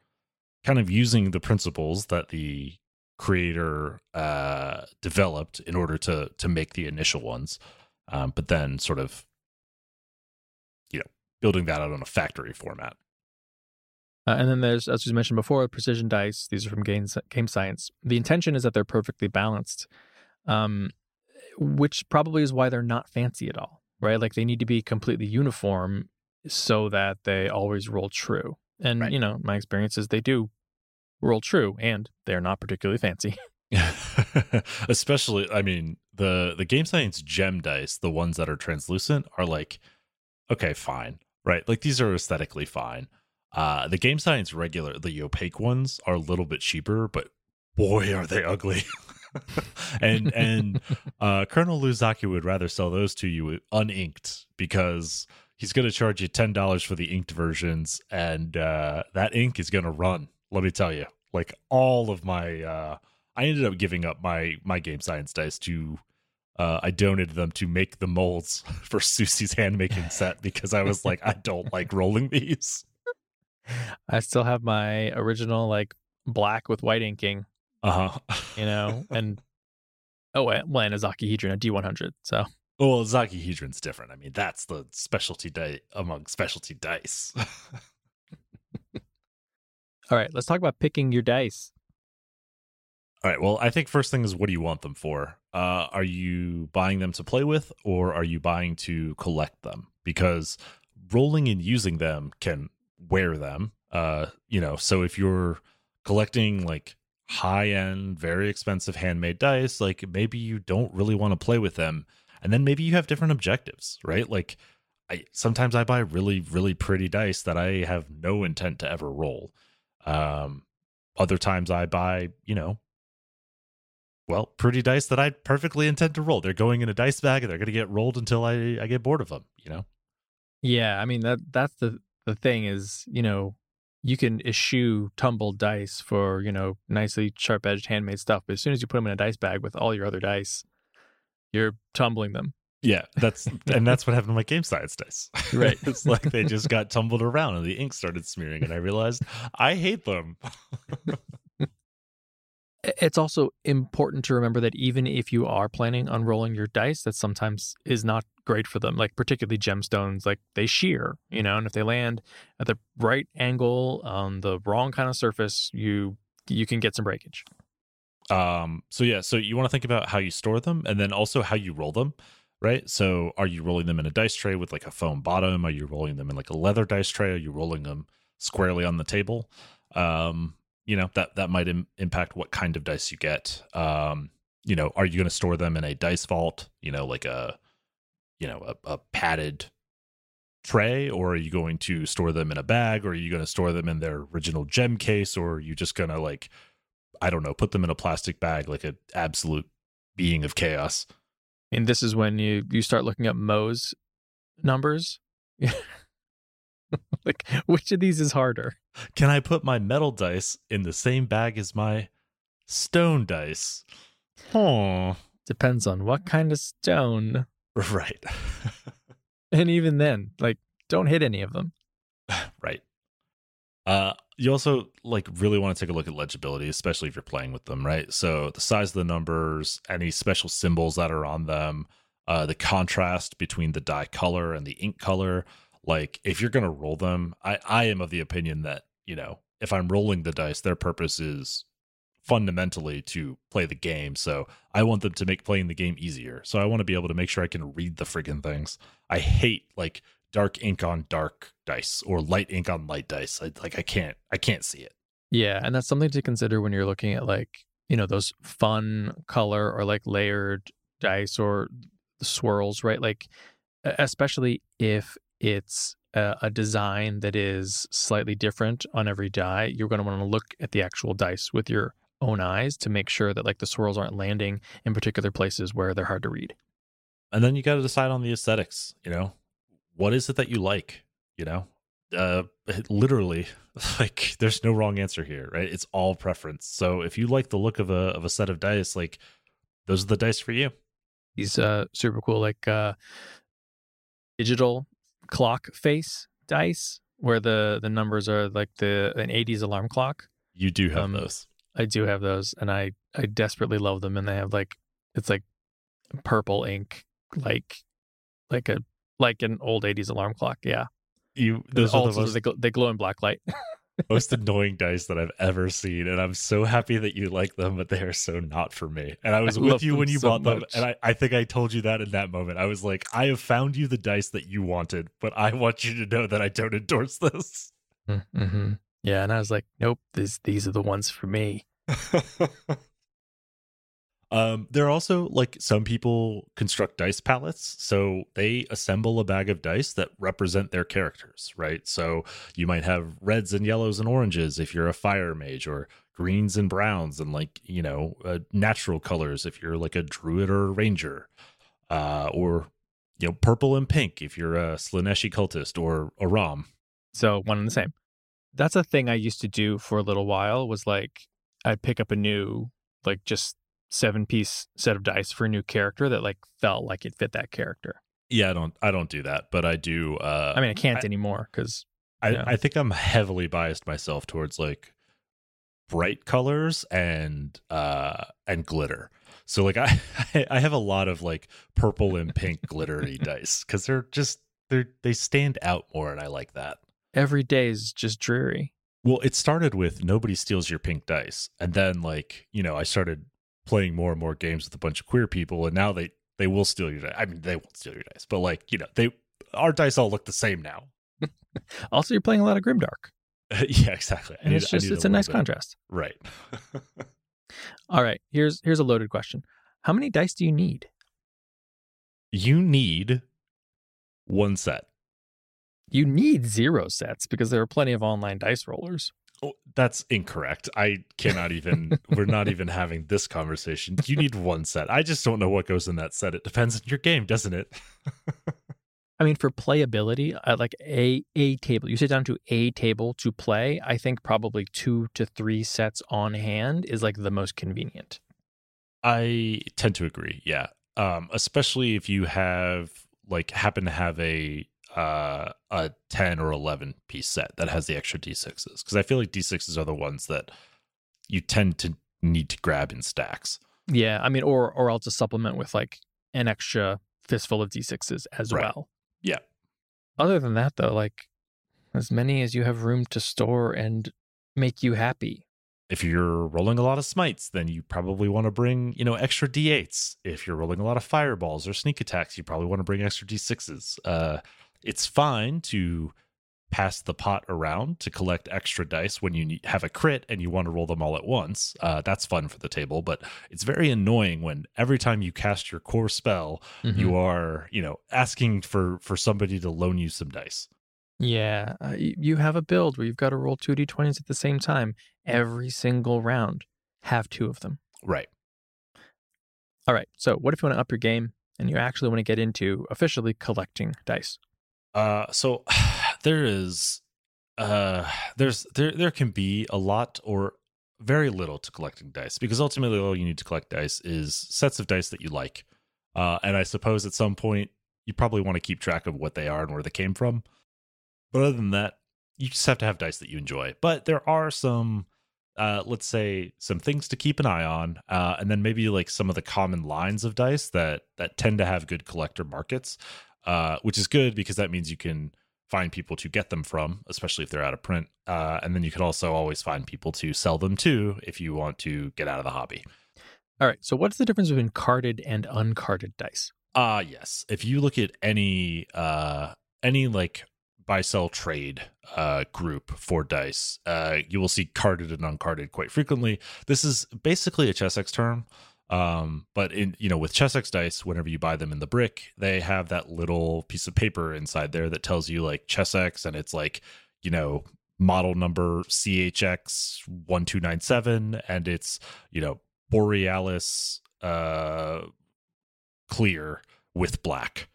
kind of using the principles that the creator uh developed in order to to make the initial ones, um but then sort of, you know, building that out on a factory format. Uh, and then there's, as we mentioned before, precision dice. These are from game, game Science. The intention is that they're perfectly balanced, um which probably is why they're not fancy at all, right? Like they need to be completely uniform so that they always roll true, and right. You know, my experience is they do roll true, and they're not particularly fancy. Especially, I mean, the the Game Science gem dice, the ones that are translucent, are like, okay, fine, right? Like these are aesthetically fine. Uh, the Game Science regular, the opaque ones, are a little bit cheaper, but boy, are they ugly. and and uh, Colonel Luzaki would rather sell those to you uninked because he's going to charge you ten dollars for the inked versions, and uh, that ink is going to run. Let me tell you, like all of my, uh, I ended up giving up my my Game Science dice to, uh, I donated them to make the molds for Susie's handmaking set because I was like, I don't like rolling these. I still have my original like black with white inking, uh huh, you know, and oh well, and a Zakihedron, a D one hundred. So oh, well, Zakihedron's different. I mean, that's the specialty dice among specialty dice. All right, let's talk about picking your dice. All right, well, I think first thing is, what do you want them for? Uh, are you buying them to play with, or are you buying to collect them? Because rolling and using them can wear them. Uh, you know, so if you're collecting like high-end, very expensive handmade dice, like maybe you don't really want to play with them And then maybe you have different objectives, right? Like I sometimes I buy really, really pretty dice that I have no intent to ever roll. Um, other times I buy, you know, well, pretty dice that I perfectly intend to roll. They're going in a dice bag and they're going to get rolled until I, I get bored of them, you know? Yeah. I mean, that that's the, the thing is, you know, you can eschew tumbled dice for, you know, nicely sharp edged handmade stuff. But as soon as you put them in a dice bag with all your other dice, you're tumbling them. Yeah, that's and that's what happened to my Game Science dice. Right. It's like they just got tumbled around and the ink started smearing and I realized I hate them. It's also important to remember that even if you are planning on rolling your dice, that sometimes is not great for them, like particularly gemstones, like they shear, you know, and if they land at the right angle on the wrong kind of surface, you you can get some breakage. Um. So yeah, so you want to think about how you store them and then also how you roll them. Right. So are you rolling them in a dice tray with like a foam bottom? Are you rolling them in like a leather dice tray? Are you rolling them squarely on the table? Um, you know, that, that might im- impact what kind of dice you get. Um, you know, are you going to store them in a dice vault, you know, like a, you know, a, a padded tray, or are you going to store them in a bag, or are you going to store them in their original gem case? Or are you just going to like, I don't know, put them in a plastic bag, like an absolute being of chaos? And this is when you, you start looking up Moe's numbers. Like, which of these is harder? Can I put my metal dice in the same bag as my stone dice? Oh, depends on what kind of stone. Right. And even then, like, don't hit any of them. Right. Uh, you also like really want to take a look at legibility, especially if you're playing with them, right? So the size of the numbers, any special symbols that are on them, uh, the contrast between the die color and the ink color. Like if you're going to roll them, I, I am of the opinion that, you know, if I'm rolling the dice, their purpose is fundamentally to play the game. So I want them to make playing the game easier. So I want to be able to make sure I can read the friggin' things. I hate like dark ink on dark dice or light ink on light dice. I, like I can't, I can't see it. Yeah. And that's something to consider when you're looking at like, you know, those fun color or like layered dice or swirls, right? Like, especially if it's a, a design that is slightly different on every die, you're going to want to look at the actual dice with your own eyes to make sure that like the swirls aren't landing in particular places where they're hard to read. And then you got to decide on the aesthetics, you know? What is it that you like? You know, uh, literally, like there's no wrong answer here, right? It's all preference. So if you like the look of a of a set of dice, like those are the dice for you. These uh, super cool, like uh, digital clock face dice, where the, the numbers are like the an eighties alarm clock. You do have um, those. I do have those, and I I desperately love them. And they have like it's like purple ink, like like a. Like an old eighties alarm clock, yeah. You those are the most, they, gl- they glow in black light. Most annoying dice that I've ever seen, and I'm so happy that you like them, but they are so not for me. And I was I with you when you so bought much. them, and I, I think I told you that in that moment. I was like, I have found you the dice that you wanted, but I want you to know that I don't endorse this. Mm-hmm. Yeah, and I was like, nope, these these are the ones for me. Um, there are also like some people construct dice palettes. So they assemble a bag of dice that represent their characters, right? So you might have reds and yellows and oranges if you're a fire mage, or greens and browns and like, you know, uh, natural colors if you're like a druid or a ranger, uh, or, you know, purple and pink if you're a Slaneshi cultist or a Rom. So one and the same. That's a thing I used to do for a little while, was like I'd pick up a new, like just seven piece set of dice for a new character that like felt like it fit that character. Yeah, I don't I don't do that, but I do. Uh, I mean, I can't I, anymore because I, you know. I think I'm heavily biased myself towards like bright colors and uh, and glitter. So like I I have a lot of like purple and pink glittery dice because they're just they they stand out more, and I like that. Every day is just dreary. Well, it started with nobody steals your pink dice, and then like you know I started playing more and more games with a bunch of queer people, and now they they will steal your dice. I mean, they won't steal your dice, but like you know, they our dice all look the same now. Also, you're playing a lot of Grimdark. Yeah, exactly. And it's just it's a nice contrast, right? All right, here's here's a loaded question. How many dice do you need? you need one set. You need zero sets because there are plenty of online dice rollers. Oh, that's incorrect. I cannot even, we're not even having this conversation. You need one set. I just don't know what goes in that set. It depends on your game, doesn't it? I mean, for playability, uh, like a, a table, you sit down to a table to play. I think probably two to three sets on hand is like the most convenient. I tend to agree. Yeah. Um, especially if you have like happen to have a, uh, a ten or eleven piece set that has the extra D sixes. Cause I feel like D sixes are the ones that you tend to need to grab in stacks. Yeah. I mean, or, or else to supplement with like an extra fistful of D sixes as right. well. Yeah. Other than that, though, like as many as you have room to store and make you happy. If you're rolling a lot of smites, then you probably want to bring, you know, extra D eights. If you're rolling a lot of fireballs or sneak attacks, you probably want to bring extra D sixes. Uh, it's fine to pass the pot around to collect extra dice when you have a crit and you want to roll them all at once. Uh, that's fun for the table, but it's very annoying when every time you cast your core spell, mm-hmm. you are, you know, asking for, for somebody to loan you some dice. Yeah, uh, you have a build where you've got to roll two d twenties at the same time every single round. Have two of them. Right. All right, so what if you want to up your game and you actually want to get into officially collecting dice? Uh, so there is, uh, there's there there can be a lot or very little to collecting dice, because ultimately all you need to collect dice is sets of dice that you like. Uh, and I suppose at some point you probably want to keep track of what they are and where they came from. But other than that, you just have to have dice that you enjoy. But there are some, uh, let's say, some things to keep an eye on, uh, and then maybe like some of the common lines of dice that that tend to have good collector markets, uh, which is good because that means you can find people to get them from, especially if they're out of print. Uh, and then you can also always find people to sell them to if you want to get out of the hobby. All right. So what's the difference between carded and uncarded dice? Uh, yes. If you look at any uh, any like... buy-sell trade uh, group for dice, uh, you will see carded and uncarded quite frequently. This is basically a Chessex term, um, but in you know with Chessex dice, whenever you buy them in the brick, they have that little piece of paper inside there that tells you like Chessex, and it's like you know model number C H X one two nine seven, and it's you know Borealis uh, clear with black,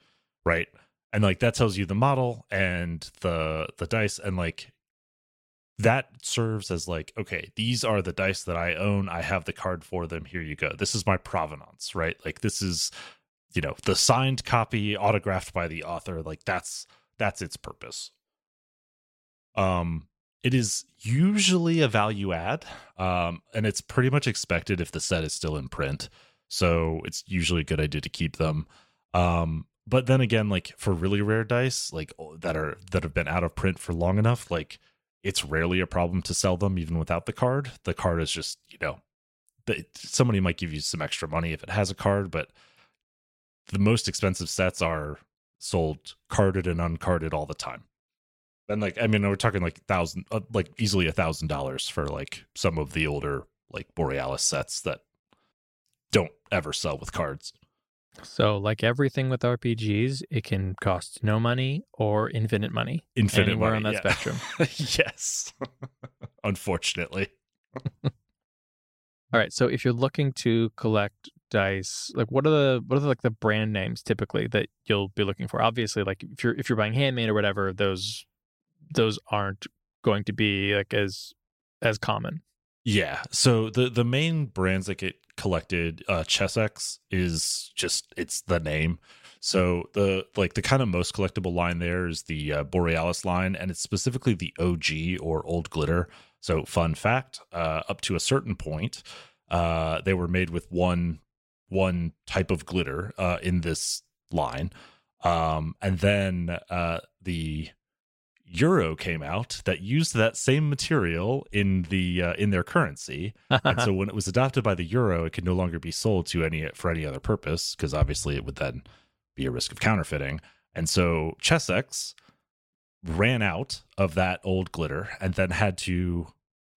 right? And like that tells you the model and the the dice, and like that serves as like, okay, these are the dice that I own. I have the card for them. Here you go. This is my provenance, right? Like this is, you know, the signed copy autographed by the author. Like that's that's its purpose. Um, it is usually a value add, um, and it's pretty much expected if the set is still in print. So it's usually a good idea to keep them. Um. But then again, like for really rare dice, like that are that have been out of print for long enough, like it's rarely a problem to sell them even without the card. The card is just, you know, the, somebody might give you some extra money if it has a card, but the most expensive sets are sold carded and uncarded all the time. And like, I mean, we're talking like thousand, uh, like easily a thousand dollars for like some of the older like Borealis sets that don't ever sell with cards. So like everything with R P Gs, it can cost no money or infinite money. Infinite anywhere money, on that yeah. spectrum. Yes. Unfortunately. All right. So if you're looking to collect dice, like what are the what are the, like the brand names typically that you'll be looking for? Obviously, like if you're if you're buying handmade or whatever, those those aren't going to be like as as common. Yeah. So the the main brands that get collected, uh Chessex is just it's the name. So the like the kind of most collectible line there is the uh, Borealis line, and it's specifically the O G or Old Glitter. So fun fact, uh up to a certain point, uh they were made with one one type of glitter uh in this line. Um and then uh the Euro came out that used that same material in the uh, in their currency, and so when it was adopted by the Euro, it could no longer be sold to any for any other purpose because obviously it would then be a risk of counterfeiting. And so Chessex ran out of that old glitter and then had to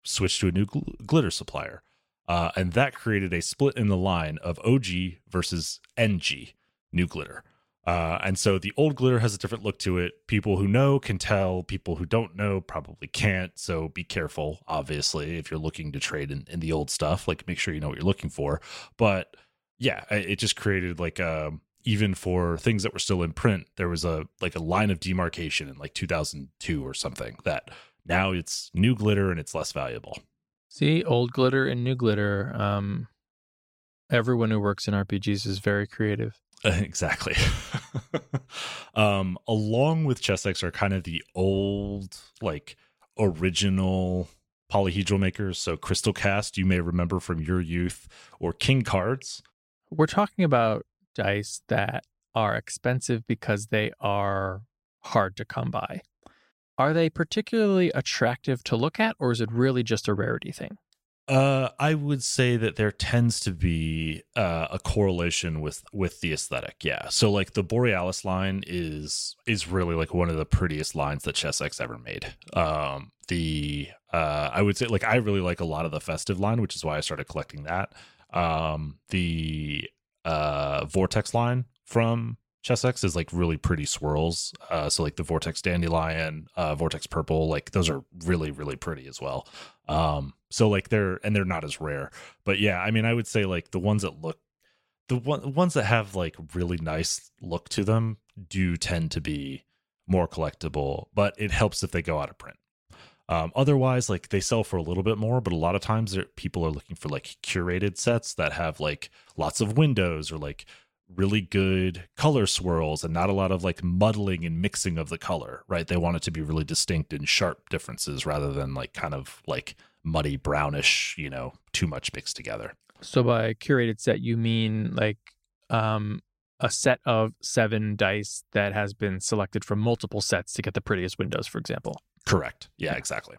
switch to a new gl- glitter supplier, uh, and that created a split in the line of O G versus N G, new glitter. Uh, and so the old glitter has a different look to it. People who know can tell. People who don't know probably can't. So be careful, obviously, if you're looking to trade in, in the old stuff. Like, make sure you know what you're looking for. But yeah, it just created like um, even for things that were still in print, there was a like a line of demarcation in like two thousand two or something that now it's new glitter and it's less valuable. See, old glitter and new glitter. Um, everyone who works in R P Gs is very creative. Exactly. um, along with Chessex are kind of the old, like, original polyhedral makers. So Crystal Cast, you may remember from your youth, or King Cards. We're talking about dice that are expensive because they are hard to come by. Are they particularly attractive to look at, or is it really just a rarity thing? Uh, I would say that there tends to be uh, a correlation with, with the aesthetic, yeah. So, like, the Borealis line is is really, like, one of the prettiest lines that Chessex ever made. Um, the uh, I would say, like, I really like a lot of the Festive line, which is why I started collecting that. Um, the uh, Vortex line from Chessex is, like, really pretty swirls. Uh, so, like, the Vortex Dandelion, uh, Vortex Purple, like, those are really, really pretty as well. Um, so like they're, and they're not as rare, but yeah, I mean, I would say like the ones that look, the one, ones that have like really nice look to them do tend to be more collectible, but it helps if they go out of print. Um, otherwise, like they sell for a little bit more, but a lot of times people are looking for like curated sets that have like lots of windows or like really good color swirls and not a lot of like muddling and mixing of the color, right? They want it to be really distinct and sharp differences rather than like kind of like muddy brownish, you know, too much mixed together. So by curated set, you mean like um, a set of seven dice that has been selected from multiple sets to get the prettiest windows, for example. Correct. Yeah, yeah. Exactly.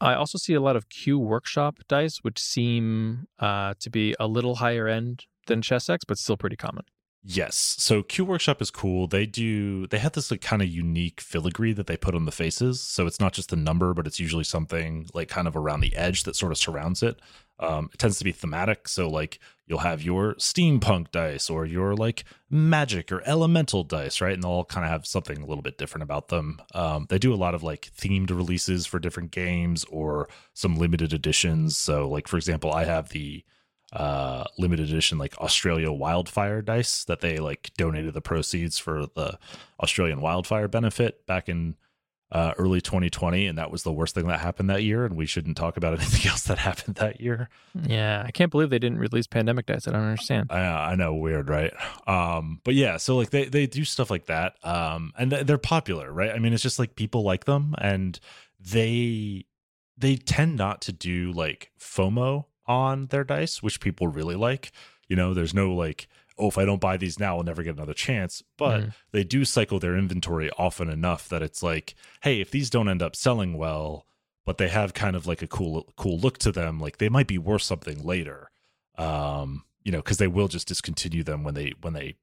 I also see a lot of Q Workshop dice, which seem uh, to be a little higher end than Chessex, but still pretty common. Yes. So Q Workshop is cool. They do, they have this like kind of unique filigree that they put on the faces. So it's not just the number, but it's usually something like kind of around the edge that sort of surrounds it. Um, it tends to be thematic. So like you'll have your steampunk dice or your like magic or elemental dice, right? And they'll all kind of have something a little bit different about them. Um, they do a lot of like themed releases for different games or some limited editions. So like, for example, I have the uh limited edition like Australia wildfire dice that they like donated the proceeds for the Australian wildfire benefit back in uh early twenty twenty, and that was the worst thing that happened that year, and we shouldn't talk about anything else that happened that year. Yeah, I can't believe they didn't release pandemic dice. I don't understand. I, I know, weird, right? Um but yeah, so like they they do stuff like that, um and th- they're popular, right? I mean, it's just like people like them, and they they tend not to do like FOMO on their dice, which people really like. You know, there's no like, oh, if I don't buy these now, I'll never get another chance. But mm. they do cycle their inventory often enough that it's like, hey, if these don't end up selling well, but they have kind of like a cool, cool look to them, like they might be worth something later. Um, you know, because they will just discontinue them when they when they,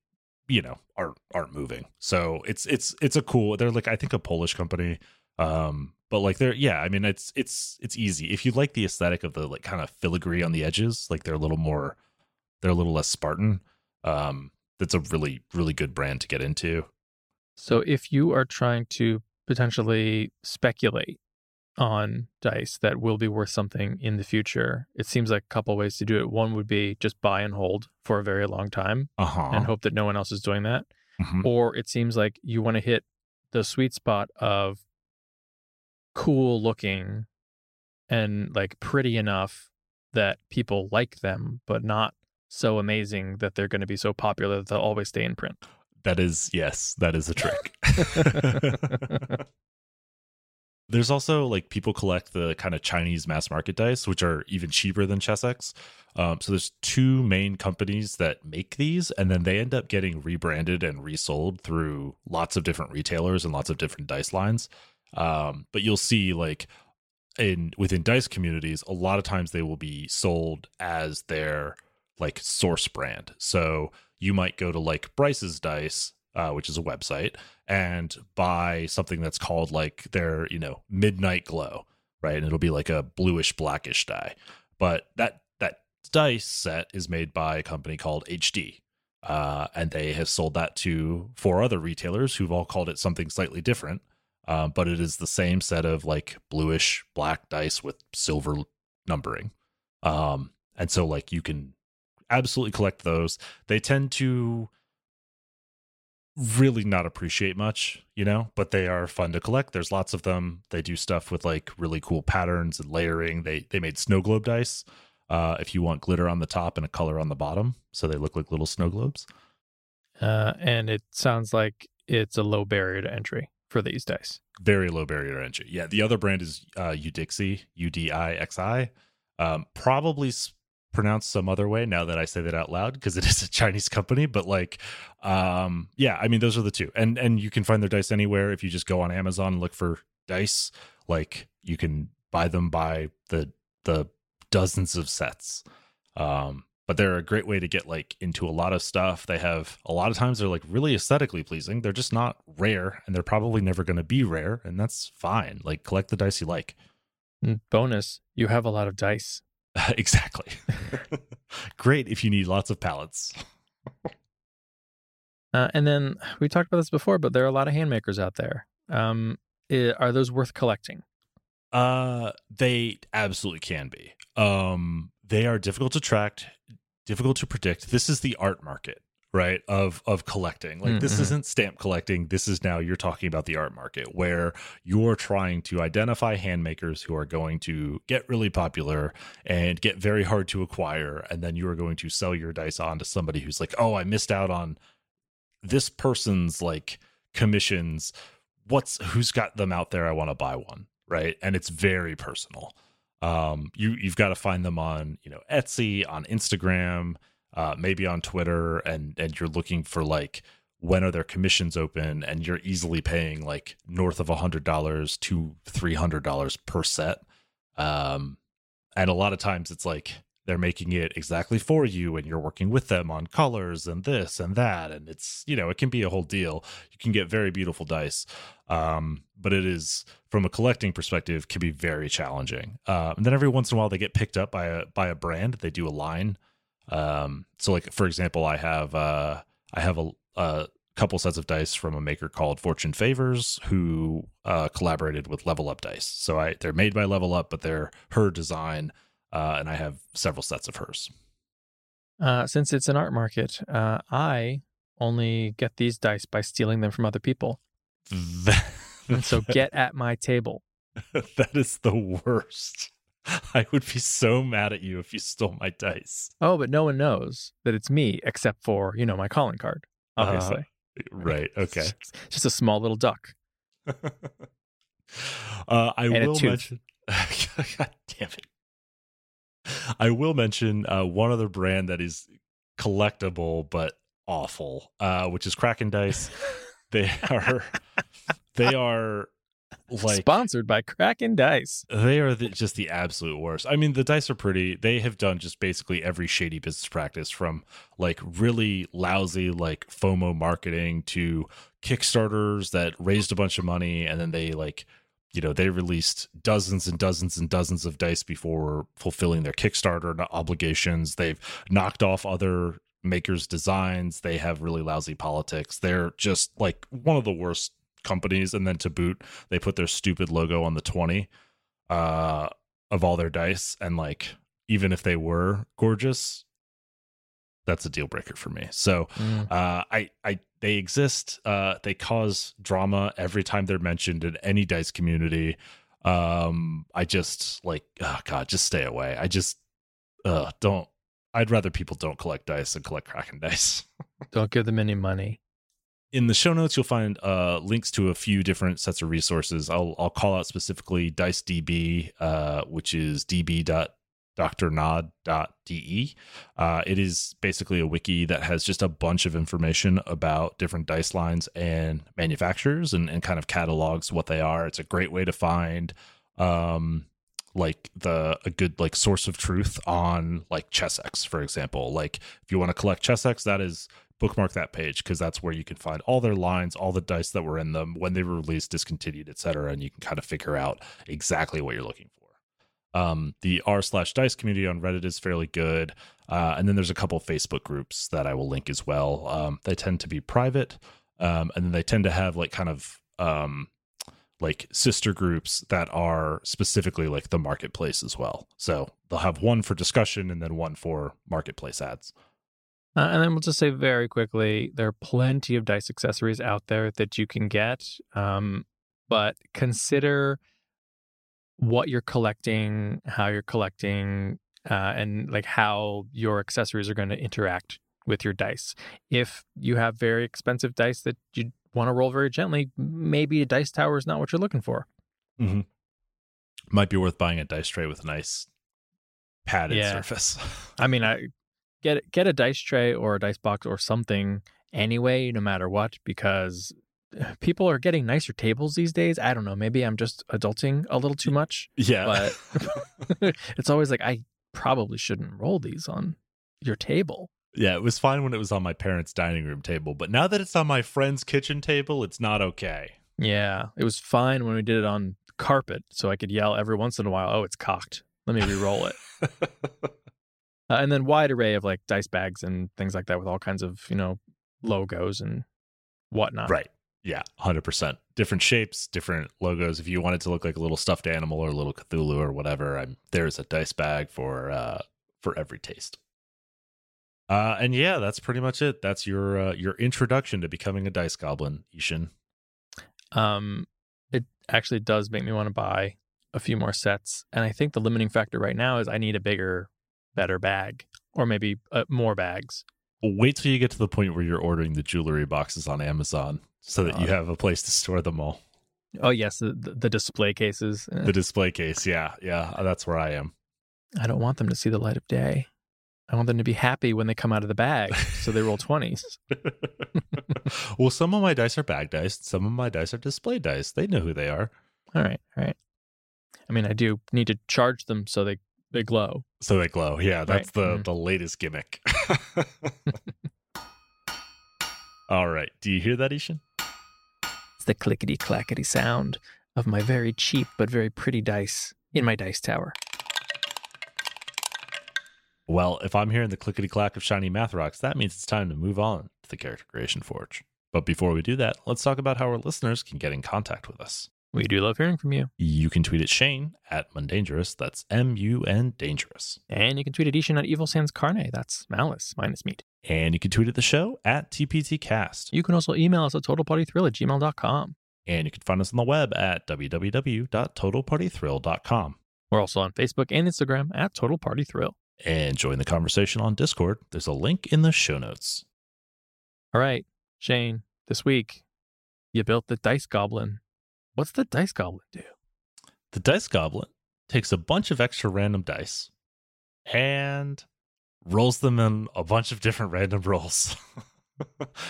you know, aren't aren't moving. So it's it's it's a cool. They're like, I think, a Polish company. Um, But like they're, yeah, I mean, it's, it's, it's easy. If you like the aesthetic of the like kind of filigree on the edges, like they're a little more, they're a little less Spartan. Um, that's a really, really good brand to get into. So if you are trying to potentially speculate on dice that will be worth something in the future, it seems like a couple ways to do it. One would be just buy and hold for a very long time uh-huh. and hope that no one else is doing that. Mm-hmm. Or it seems like you want to hit the sweet spot of cool looking and like pretty enough that people like them, but not so amazing that they're going to be so popular that they'll always stay in print. That is, yes, that is a trick. There's also like people collect the kind of Chinese mass market dice, which are even cheaper than Chessex. Um, so there's two main companies that make these, and then they end up getting rebranded and resold through lots of different retailers and lots of different dice lines. Um, but you'll see like in within dice communities, a lot of times they will be sold as their like source brand. So you might go to like Bryce's Dice, uh, which is a website, and buy something that's called like their, you know, Midnight Glow, right? And it'll be like a bluish blackish dye. But that that dice set is made by a company called H D. Uh, and they have sold that to four other retailers who've all called it something slightly different. Uh, but it is the same set of like bluish black dice with silver numbering. Um, and so like you can absolutely collect those. They tend to really not appreciate much, you know, but they are fun to collect. There's lots of them. They do stuff with like really cool patterns and layering. They they made snow globe dice. Uh, if you want glitter on the top and a color on the bottom, so they look like little snow globes. Uh, and it sounds like it's a low barrier to entry for these dice. Very low barrier to entry. Yeah, the other brand is uh, Udixi, U D I X I. Um, probably s- pronounced some other way now that I say that out loud because it is a Chinese company. But like, um, yeah, I mean, those are the two. And and you can find their dice anywhere. If you just go on Amazon and look for dice, like you can buy them by the the dozens of sets, um but they're a great way to get like into a lot of stuff. They have a lot of times they're like really aesthetically pleasing. They're just not rare, and they're probably never going to be rare, and that's fine. Like, collect the dice you like. Bonus, you have a lot of dice. Exactly. Great if you need lots of palettes. Uh, and then we talked about this before, but there are a lot of handmakers out there. Um are those worth collecting? Uh, they absolutely can be. Um, they are difficult to track, difficult to predict. This is the art market, right? Of, of collecting. Like, mm-hmm. This isn't stamp collecting. This is now you're talking about the art market where you're trying to identify handmakers who are going to get really popular and get very hard to acquire. And then you are going to sell your dice on to somebody who's like, oh, I missed out on this person's like commissions. What's who's got them out there? I want to buy one. Right. And it's very personal. Um, you, you've got to find them on, you know, Etsy, on Instagram, uh, maybe on Twitter. And, and you're looking for like, when are their commissions open? And you're easily paying like north of a hundred dollars to three hundred dollars per set. Um, and a lot of times it's like, they're making it exactly for you and you're working with them on colors and this and that. And it's, you know, it can be a whole deal. You can get very beautiful dice. Um, but it is, from a collecting perspective, can be very challenging. Uh, and then every once in a while they get picked up by a, by a brand. They do a line. Um, so like, for example, I have, uh, I have a, a couple sets of dice from a maker called Fortune Favors who, uh, collaborated with Level Up dice. So I, they're made by Level Up, but they're her design. Uh, and I have several sets of hers. Uh, since it's an art market, uh, I only get these dice by stealing them from other people. And so get at my table. That is the worst. I would be so mad at you if you stole my dice. Oh, but no one knows that it's me except for, you know, my calling card, obviously. Uh, right, okay. Just, just a small little duck. uh, I and will mention... God damn it. I will mention uh, one other brand that is collectible but awful, uh, which is Kraken Dice. They are, they are like sponsored by Kraken Dice. They are the, just the absolute worst. I mean, the dice are pretty. They have done just basically every shady business practice, from like really lousy like FOMO marketing to Kickstarters that raised a bunch of money and then they like. You know, they released dozens and dozens and dozens of dice before fulfilling their Kickstarter obligations. They've knocked off other makers' designs. They have really lousy politics. They're just like one of the worst companies. And then to boot, they put their stupid logo on the twenty uh, of all their dice. And like, even if they were gorgeous, that's a deal breaker for me. So mm. uh, I, I, they exist. Uh, they cause drama every time they're mentioned in any dice community. Um, I just like, oh God, just stay away. I just uh, don't, I'd rather people don't collect dice than collect Kraken Dice. Don't give them any money. In the show notes, you'll find uh, links to a few different sets of resources. I'll, I'll call out specifically Dice D B, uh, which is db.com. D R nod dot D E. Uh, it is basically a wiki that has just a bunch of information about different dice lines and manufacturers and, and kind of catalogs what they are. It's a great way to find um, like the a good like source of truth on like Chessex, for example. Like if you want to collect Chessex, that is bookmark that page because that's where you can find all their lines, all the dice that were in them, when they were released, discontinued, et cetera. And you can kind of figure out exactly what you're looking for. Um, the r slash dice community on Reddit is fairly good. Uh, and then there's a couple of Facebook groups that I will link as well. Um, they tend to be private. Um, and then they tend to have like kind of um, like sister groups that are specifically like the marketplace as well. So they'll have one for discussion and then one for marketplace ads. Uh, and then we'll just say very quickly, there are plenty of dice accessories out there that you can get. Um, but consider what you're collecting, how you're collecting, uh, and like how your accessories are going to interact with your dice. If you have very expensive dice that you want to roll very gently, maybe a dice tower is not what you're looking for. Mm-hmm. Might be worth buying a dice tray with a nice padded yeah. surface. I mean, I get get a dice tray or a dice box or something anyway, no matter what, because people are getting nicer tables these days. I don't know. Maybe I'm just adulting a little too much. Yeah. But it's always like, I probably shouldn't roll these on your table. Yeah, it was fine when it was on my parents' dining room table, but now that it's on my friend's kitchen table, it's not okay. Yeah, it was fine when we did it on carpet, so I could yell every once in a while, oh, it's cocked. Let me re-roll it. uh, and then wide array of like dice bags and things like that with all kinds of, you know, logos and whatnot. Right. Yeah, one hundred percent. Different shapes, different logos. If you want it to look like a little stuffed animal or a little Cthulhu or whatever, I'm, there's a dice bag for uh, for every taste. Uh, and yeah, that's pretty much it. That's your uh, your introduction to becoming a dice goblin, I-Hsien. Um, it actually does make me want to buy a few more sets. And I think the limiting factor right now is I need a bigger, better bag, or maybe uh, more bags. Wait till you get to the point where you're ordering the jewelry boxes on Amazon so that uh, you have a place to store them all. Oh, yes. The, the display cases. The display case. Yeah. Yeah. That's where I am. I don't want them to see the light of day. I want them to be happy when they come out of the bag, so they roll twenties. Well, some of my dice are bag dice. Some of my dice are display dice. They know who they are. All right, all right. I mean, I do need to charge them so they, they glow. So they glow, yeah. That's right. the, mm-hmm. the latest gimmick. All right. Do you hear that, I-Hsien? It's the clickety-clackety sound of my very cheap but very pretty dice in my dice tower. Well, if I'm hearing the clickety-clack of shiny math rocks, that means it's time to move on to the Character Creation Forge. But before we do that, let's talk about how our listeners can get in contact with us. We do love hearing from you. You can tweet at Shane at Mundangerous. That's M U N Dangerous. And you can tweet at I-Hsien at Evil Sans Carne. That's Malice minus Meat. And you can tweet at the show at T P T Cast. You can also email us at TotalPartyThrill at gmail dot com. And you can find us on the web at w w w dot total party thrill dot com. We're also on Facebook and Instagram at Total Party Thrill. And join the conversation on Discord. There's a link in the show notes. All right, Shane, this week, you built the Dice Goblin. What's the Dice Goblin do? The Dice Goblin takes a bunch of extra random dice and rolls them in a bunch of different random rolls.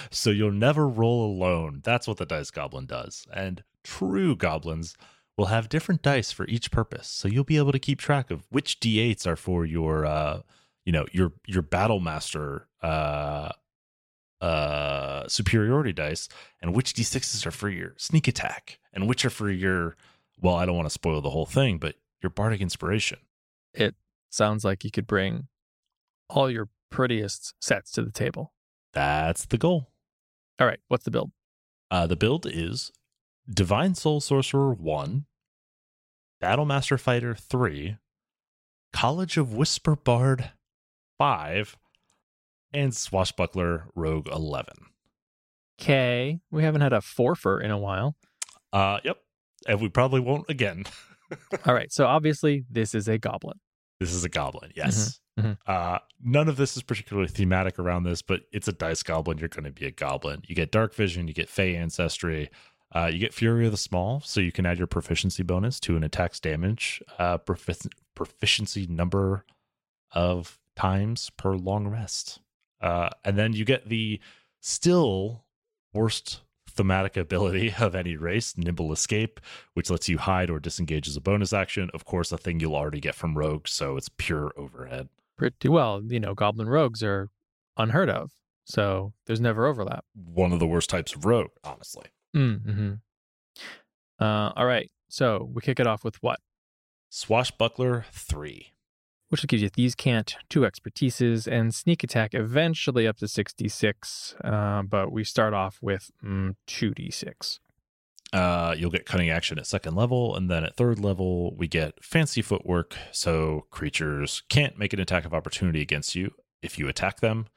So you'll never roll alone. That's what the Dice Goblin does. And true goblins will have different dice for each purpose, so you'll be able to keep track of which D eights are for your, uh, you know, your your battle master uh, uh, superiority dice, and which D sixes are for your sneak attack, and which are for your. Well, I don't want to spoil the whole thing, but your bardic inspiration. It sounds like you could bring all your prettiest sets to the table. That's the goal. All right, what's the build? Uh, the build is Divine Soul Sorcerer one, Battlemaster Fighter three, College of Whisper Bard five, and Swashbuckler Rogue eleven. Okay, we haven't had a forfer in a while. Uh, yep, and we probably won't again. All right, so obviously this is a goblin. This is a goblin, yes. Mm-hmm, mm-hmm. Uh, none of this is particularly thematic around this, but it's a dice goblin. You're going to be a goblin. You get Dark Vision, you get Fey Ancestry. Uh, you get Fury of the Small, so you can add your proficiency bonus to an attack's damage uh, profic- proficiency number of times per long rest. Uh, and then you get the still worst thematic ability of any race, Nimble Escape, which lets you hide or disengage as a bonus action. Of course, a thing you'll already get from Rogue, so it's pure overhead. Pretty well. You know, Goblin Rogues are unheard of, so there's never overlap. One of the worst types of Rogue, honestly. Mm-hmm. Uh, all right, so we kick it off with what? Swashbuckler three. Which gives you Thieves' Cant, two expertises, and Sneak Attack eventually up to six d six, uh, but we start off with mm, two d six. Uh, you'll get Cunning Action at second level, and then at third level, we get Fancy Footwork, so creatures can't make an attack of opportunity against you if you attack them,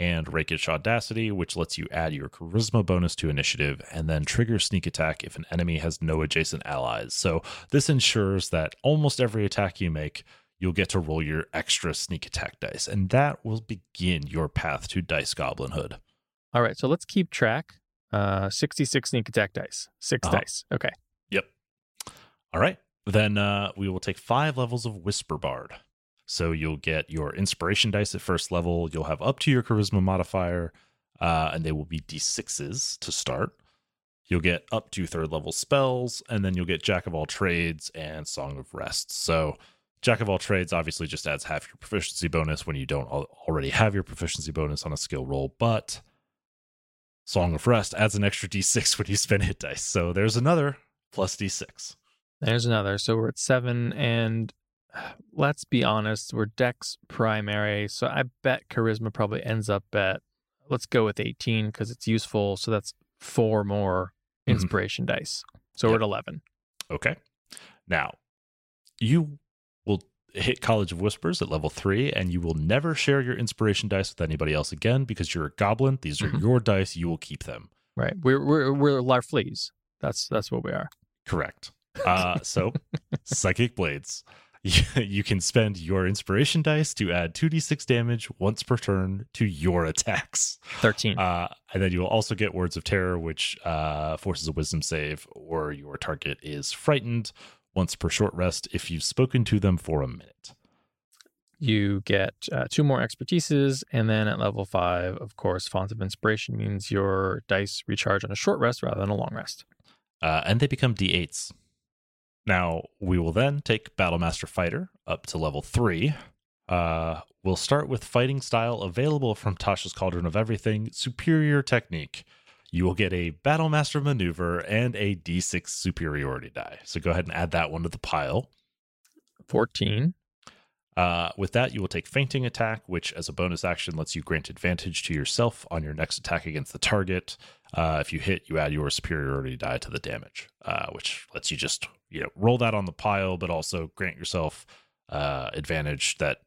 and Rakish Audacity, which lets you add your Charisma bonus to initiative, and then trigger Sneak Attack if an enemy has no adjacent allies. So this ensures that almost every attack you make, you'll get to roll your extra sneak attack dice, and that will begin your path to Dice Goblinhood. All right, so let's keep track. Uh, sixty-six sneak attack dice, six uh-huh. dice. Okay. Yep. All right, then uh, we will take five levels of Whisper Bard. So you'll get your inspiration dice at first level. You'll have up to your charisma modifier, uh, and they will be d sixes to start. You'll get up to third level spells, and then you'll get Jack of All Trades and Song of Rest. So Jack of All Trades obviously just adds half your proficiency bonus when you don't already have your proficiency bonus on a skill roll, but Song of Rest adds an extra d six when you spend hit dice. So there's another plus d six. There's another. So we're at seven, and let's be honest, we're Dex primary, so I bet Charisma probably ends up at, let's go with eighteen because it's useful, so that's four more Inspiration mm-hmm. dice. So yep. We're at eleven. Okay. Now, you will hit College of Whispers at level three, and you will never share your inspiration dice with anybody else again because you're a goblin. These are mm-hmm. your dice. You will keep them. Right. We're we're we're Larfleas. That's that's what we are. Correct. Uh, so Psychic Blades. You, you can spend your inspiration dice to add two d six damage once per turn to your attacks. thirteen. Uh, and then you will also get Words of Terror, which uh, forces a wisdom save, or your target is frightened once per short rest if you've spoken to them for a minute. You get uh, two more expertises, and then at level five, of course, Fonts of Inspiration means your dice recharge on a short rest rather than a long rest. Uh, and they become d eights. Now, we will then take Battlemaster Fighter up to level three. Uh, we'll start with Fighting Style available from Tasha's Cauldron of Everything, Superior Technique. You will get a Battlemaster Maneuver and a d six Superiority die. So go ahead and add that one to the pile. fourteen. Uh, with that, you will take Fainting Attack, which as a bonus action lets you grant advantage to yourself on your next attack against the target. Uh, if you hit, you add your Superiority die to the damage, uh, which lets you just you know roll that on the pile, but also grant yourself uh, advantage that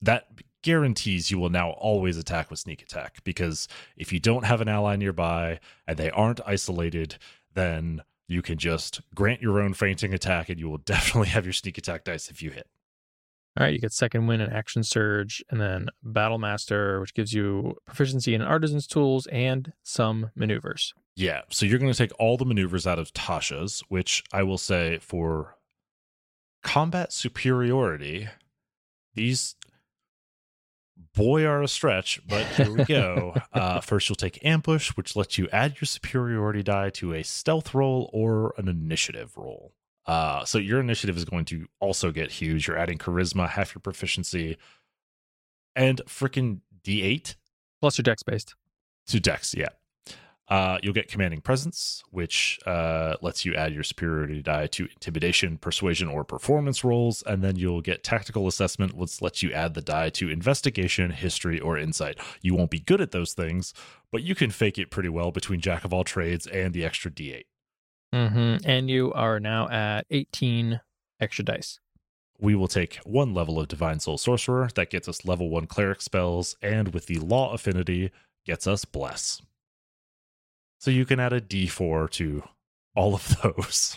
that guarantees you will now always attack with Sneak Attack, because if you don't have an ally nearby and they aren't isolated, then you can just grant your own Fainting Attack and you will definitely have your Sneak Attack dice if you hit. All right, you get Second Wind and Action Surge, and then Battlemaster, which gives you proficiency in Artisan's Tools and some maneuvers. Yeah, so you're going to take all the maneuvers out of Tasha's, which I will say for combat superiority, these, boy, are a stretch, but here we go. uh, first, you'll take Ambush, which lets you add your superiority die to a stealth roll or an initiative roll. Uh, so your initiative is going to also get huge. You're adding charisma, half your proficiency, and freaking d eight. Plus your dex based. To dex, yeah. Uh, you'll get Commanding Presence, which uh, lets you add your superiority die to intimidation, persuasion, or performance rolls. And then you'll get Tactical Assessment, which lets you add the die to investigation, history, or insight. You won't be good at those things, but you can fake it pretty well between Jack of All Trades and the extra d eight. Mm-hmm. And you are now at eighteen extra dice. We will take one level of Divine Soul Sorcerer. That gets us level one Cleric spells, and with the Law affinity, gets us Bless. So you can add a d four to all of those.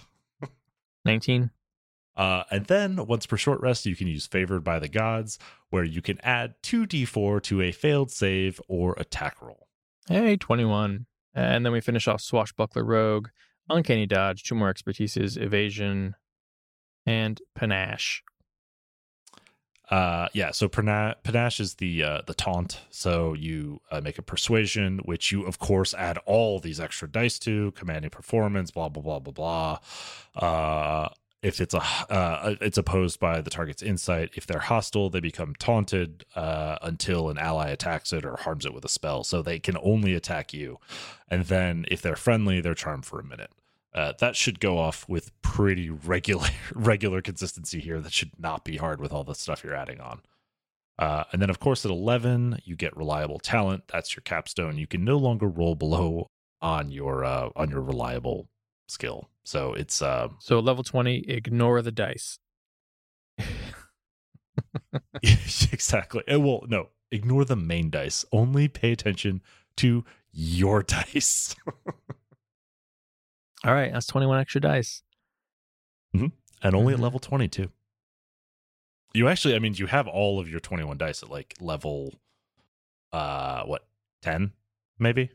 nineteen. Uh, and then, once per short rest, you can use Favored by the Gods, where you can add two d four to a failed save or attack roll. Hey, twenty-one. And then we finish off Swashbuckler Rogue, Uncanny Dodge, two more expertises, Evasion, and Panache. Uh, yeah, so Pana- Panache is the uh, the taunt, so you uh, make a Persuasion, which you, of course, add all these extra dice to, Commanding Performance, blah, blah, blah, blah, blah. Uh, if it's a, uh, it's opposed by the target's insight. If they're hostile, they become taunted uh, until an ally attacks it or harms it with a spell, so they can only attack you. And then if they're friendly, they're charmed for a minute. Uh, that should go off with pretty regular regular consistency here. That should not be hard with all the stuff you're adding on. Uh, and then, of course, at eleven, you get reliable talent. That's your capstone. You can no longer roll below on your uh, on your reliable skill. So it's uh, so level twenty. Ignore the dice. Exactly. Well, no, ignore the main dice. Only pay attention to your dice. All right, that's twenty-one extra dice. Mm-hmm. And only mm-hmm. at level twenty, too. You actually, I mean, you have all of your twenty-one dice at like level, uh, what, ten, maybe?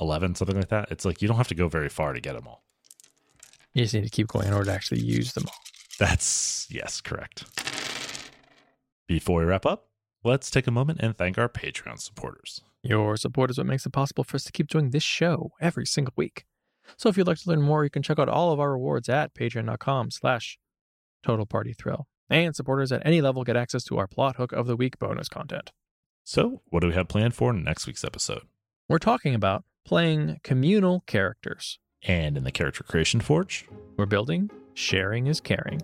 eleven, something like that. It's like you don't have to go very far to get them all. You just need to keep going in order to actually use them all. That's, yes, correct. Before we wrap up, let's take a moment and thank our Patreon supporters. Your support is what makes it possible for us to keep doing this show every single week. So if you'd like to learn more, you can check out all of our rewards at patreon.com slash Total Party Thrill. And supporters at any level get access to our Plot Hook of the Week bonus content. So what do we have planned for in next week's episode? We're talking about playing communal characters. And in the Character Creation Forge, we're building Sharing is Caring.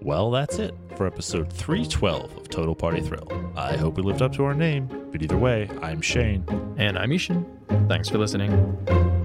Well, that's it for episode three twelve of Total Party Thrill. I hope we lived up to our name, but either way, I'm Shane. And I'm I-Hsien. Thanks for listening.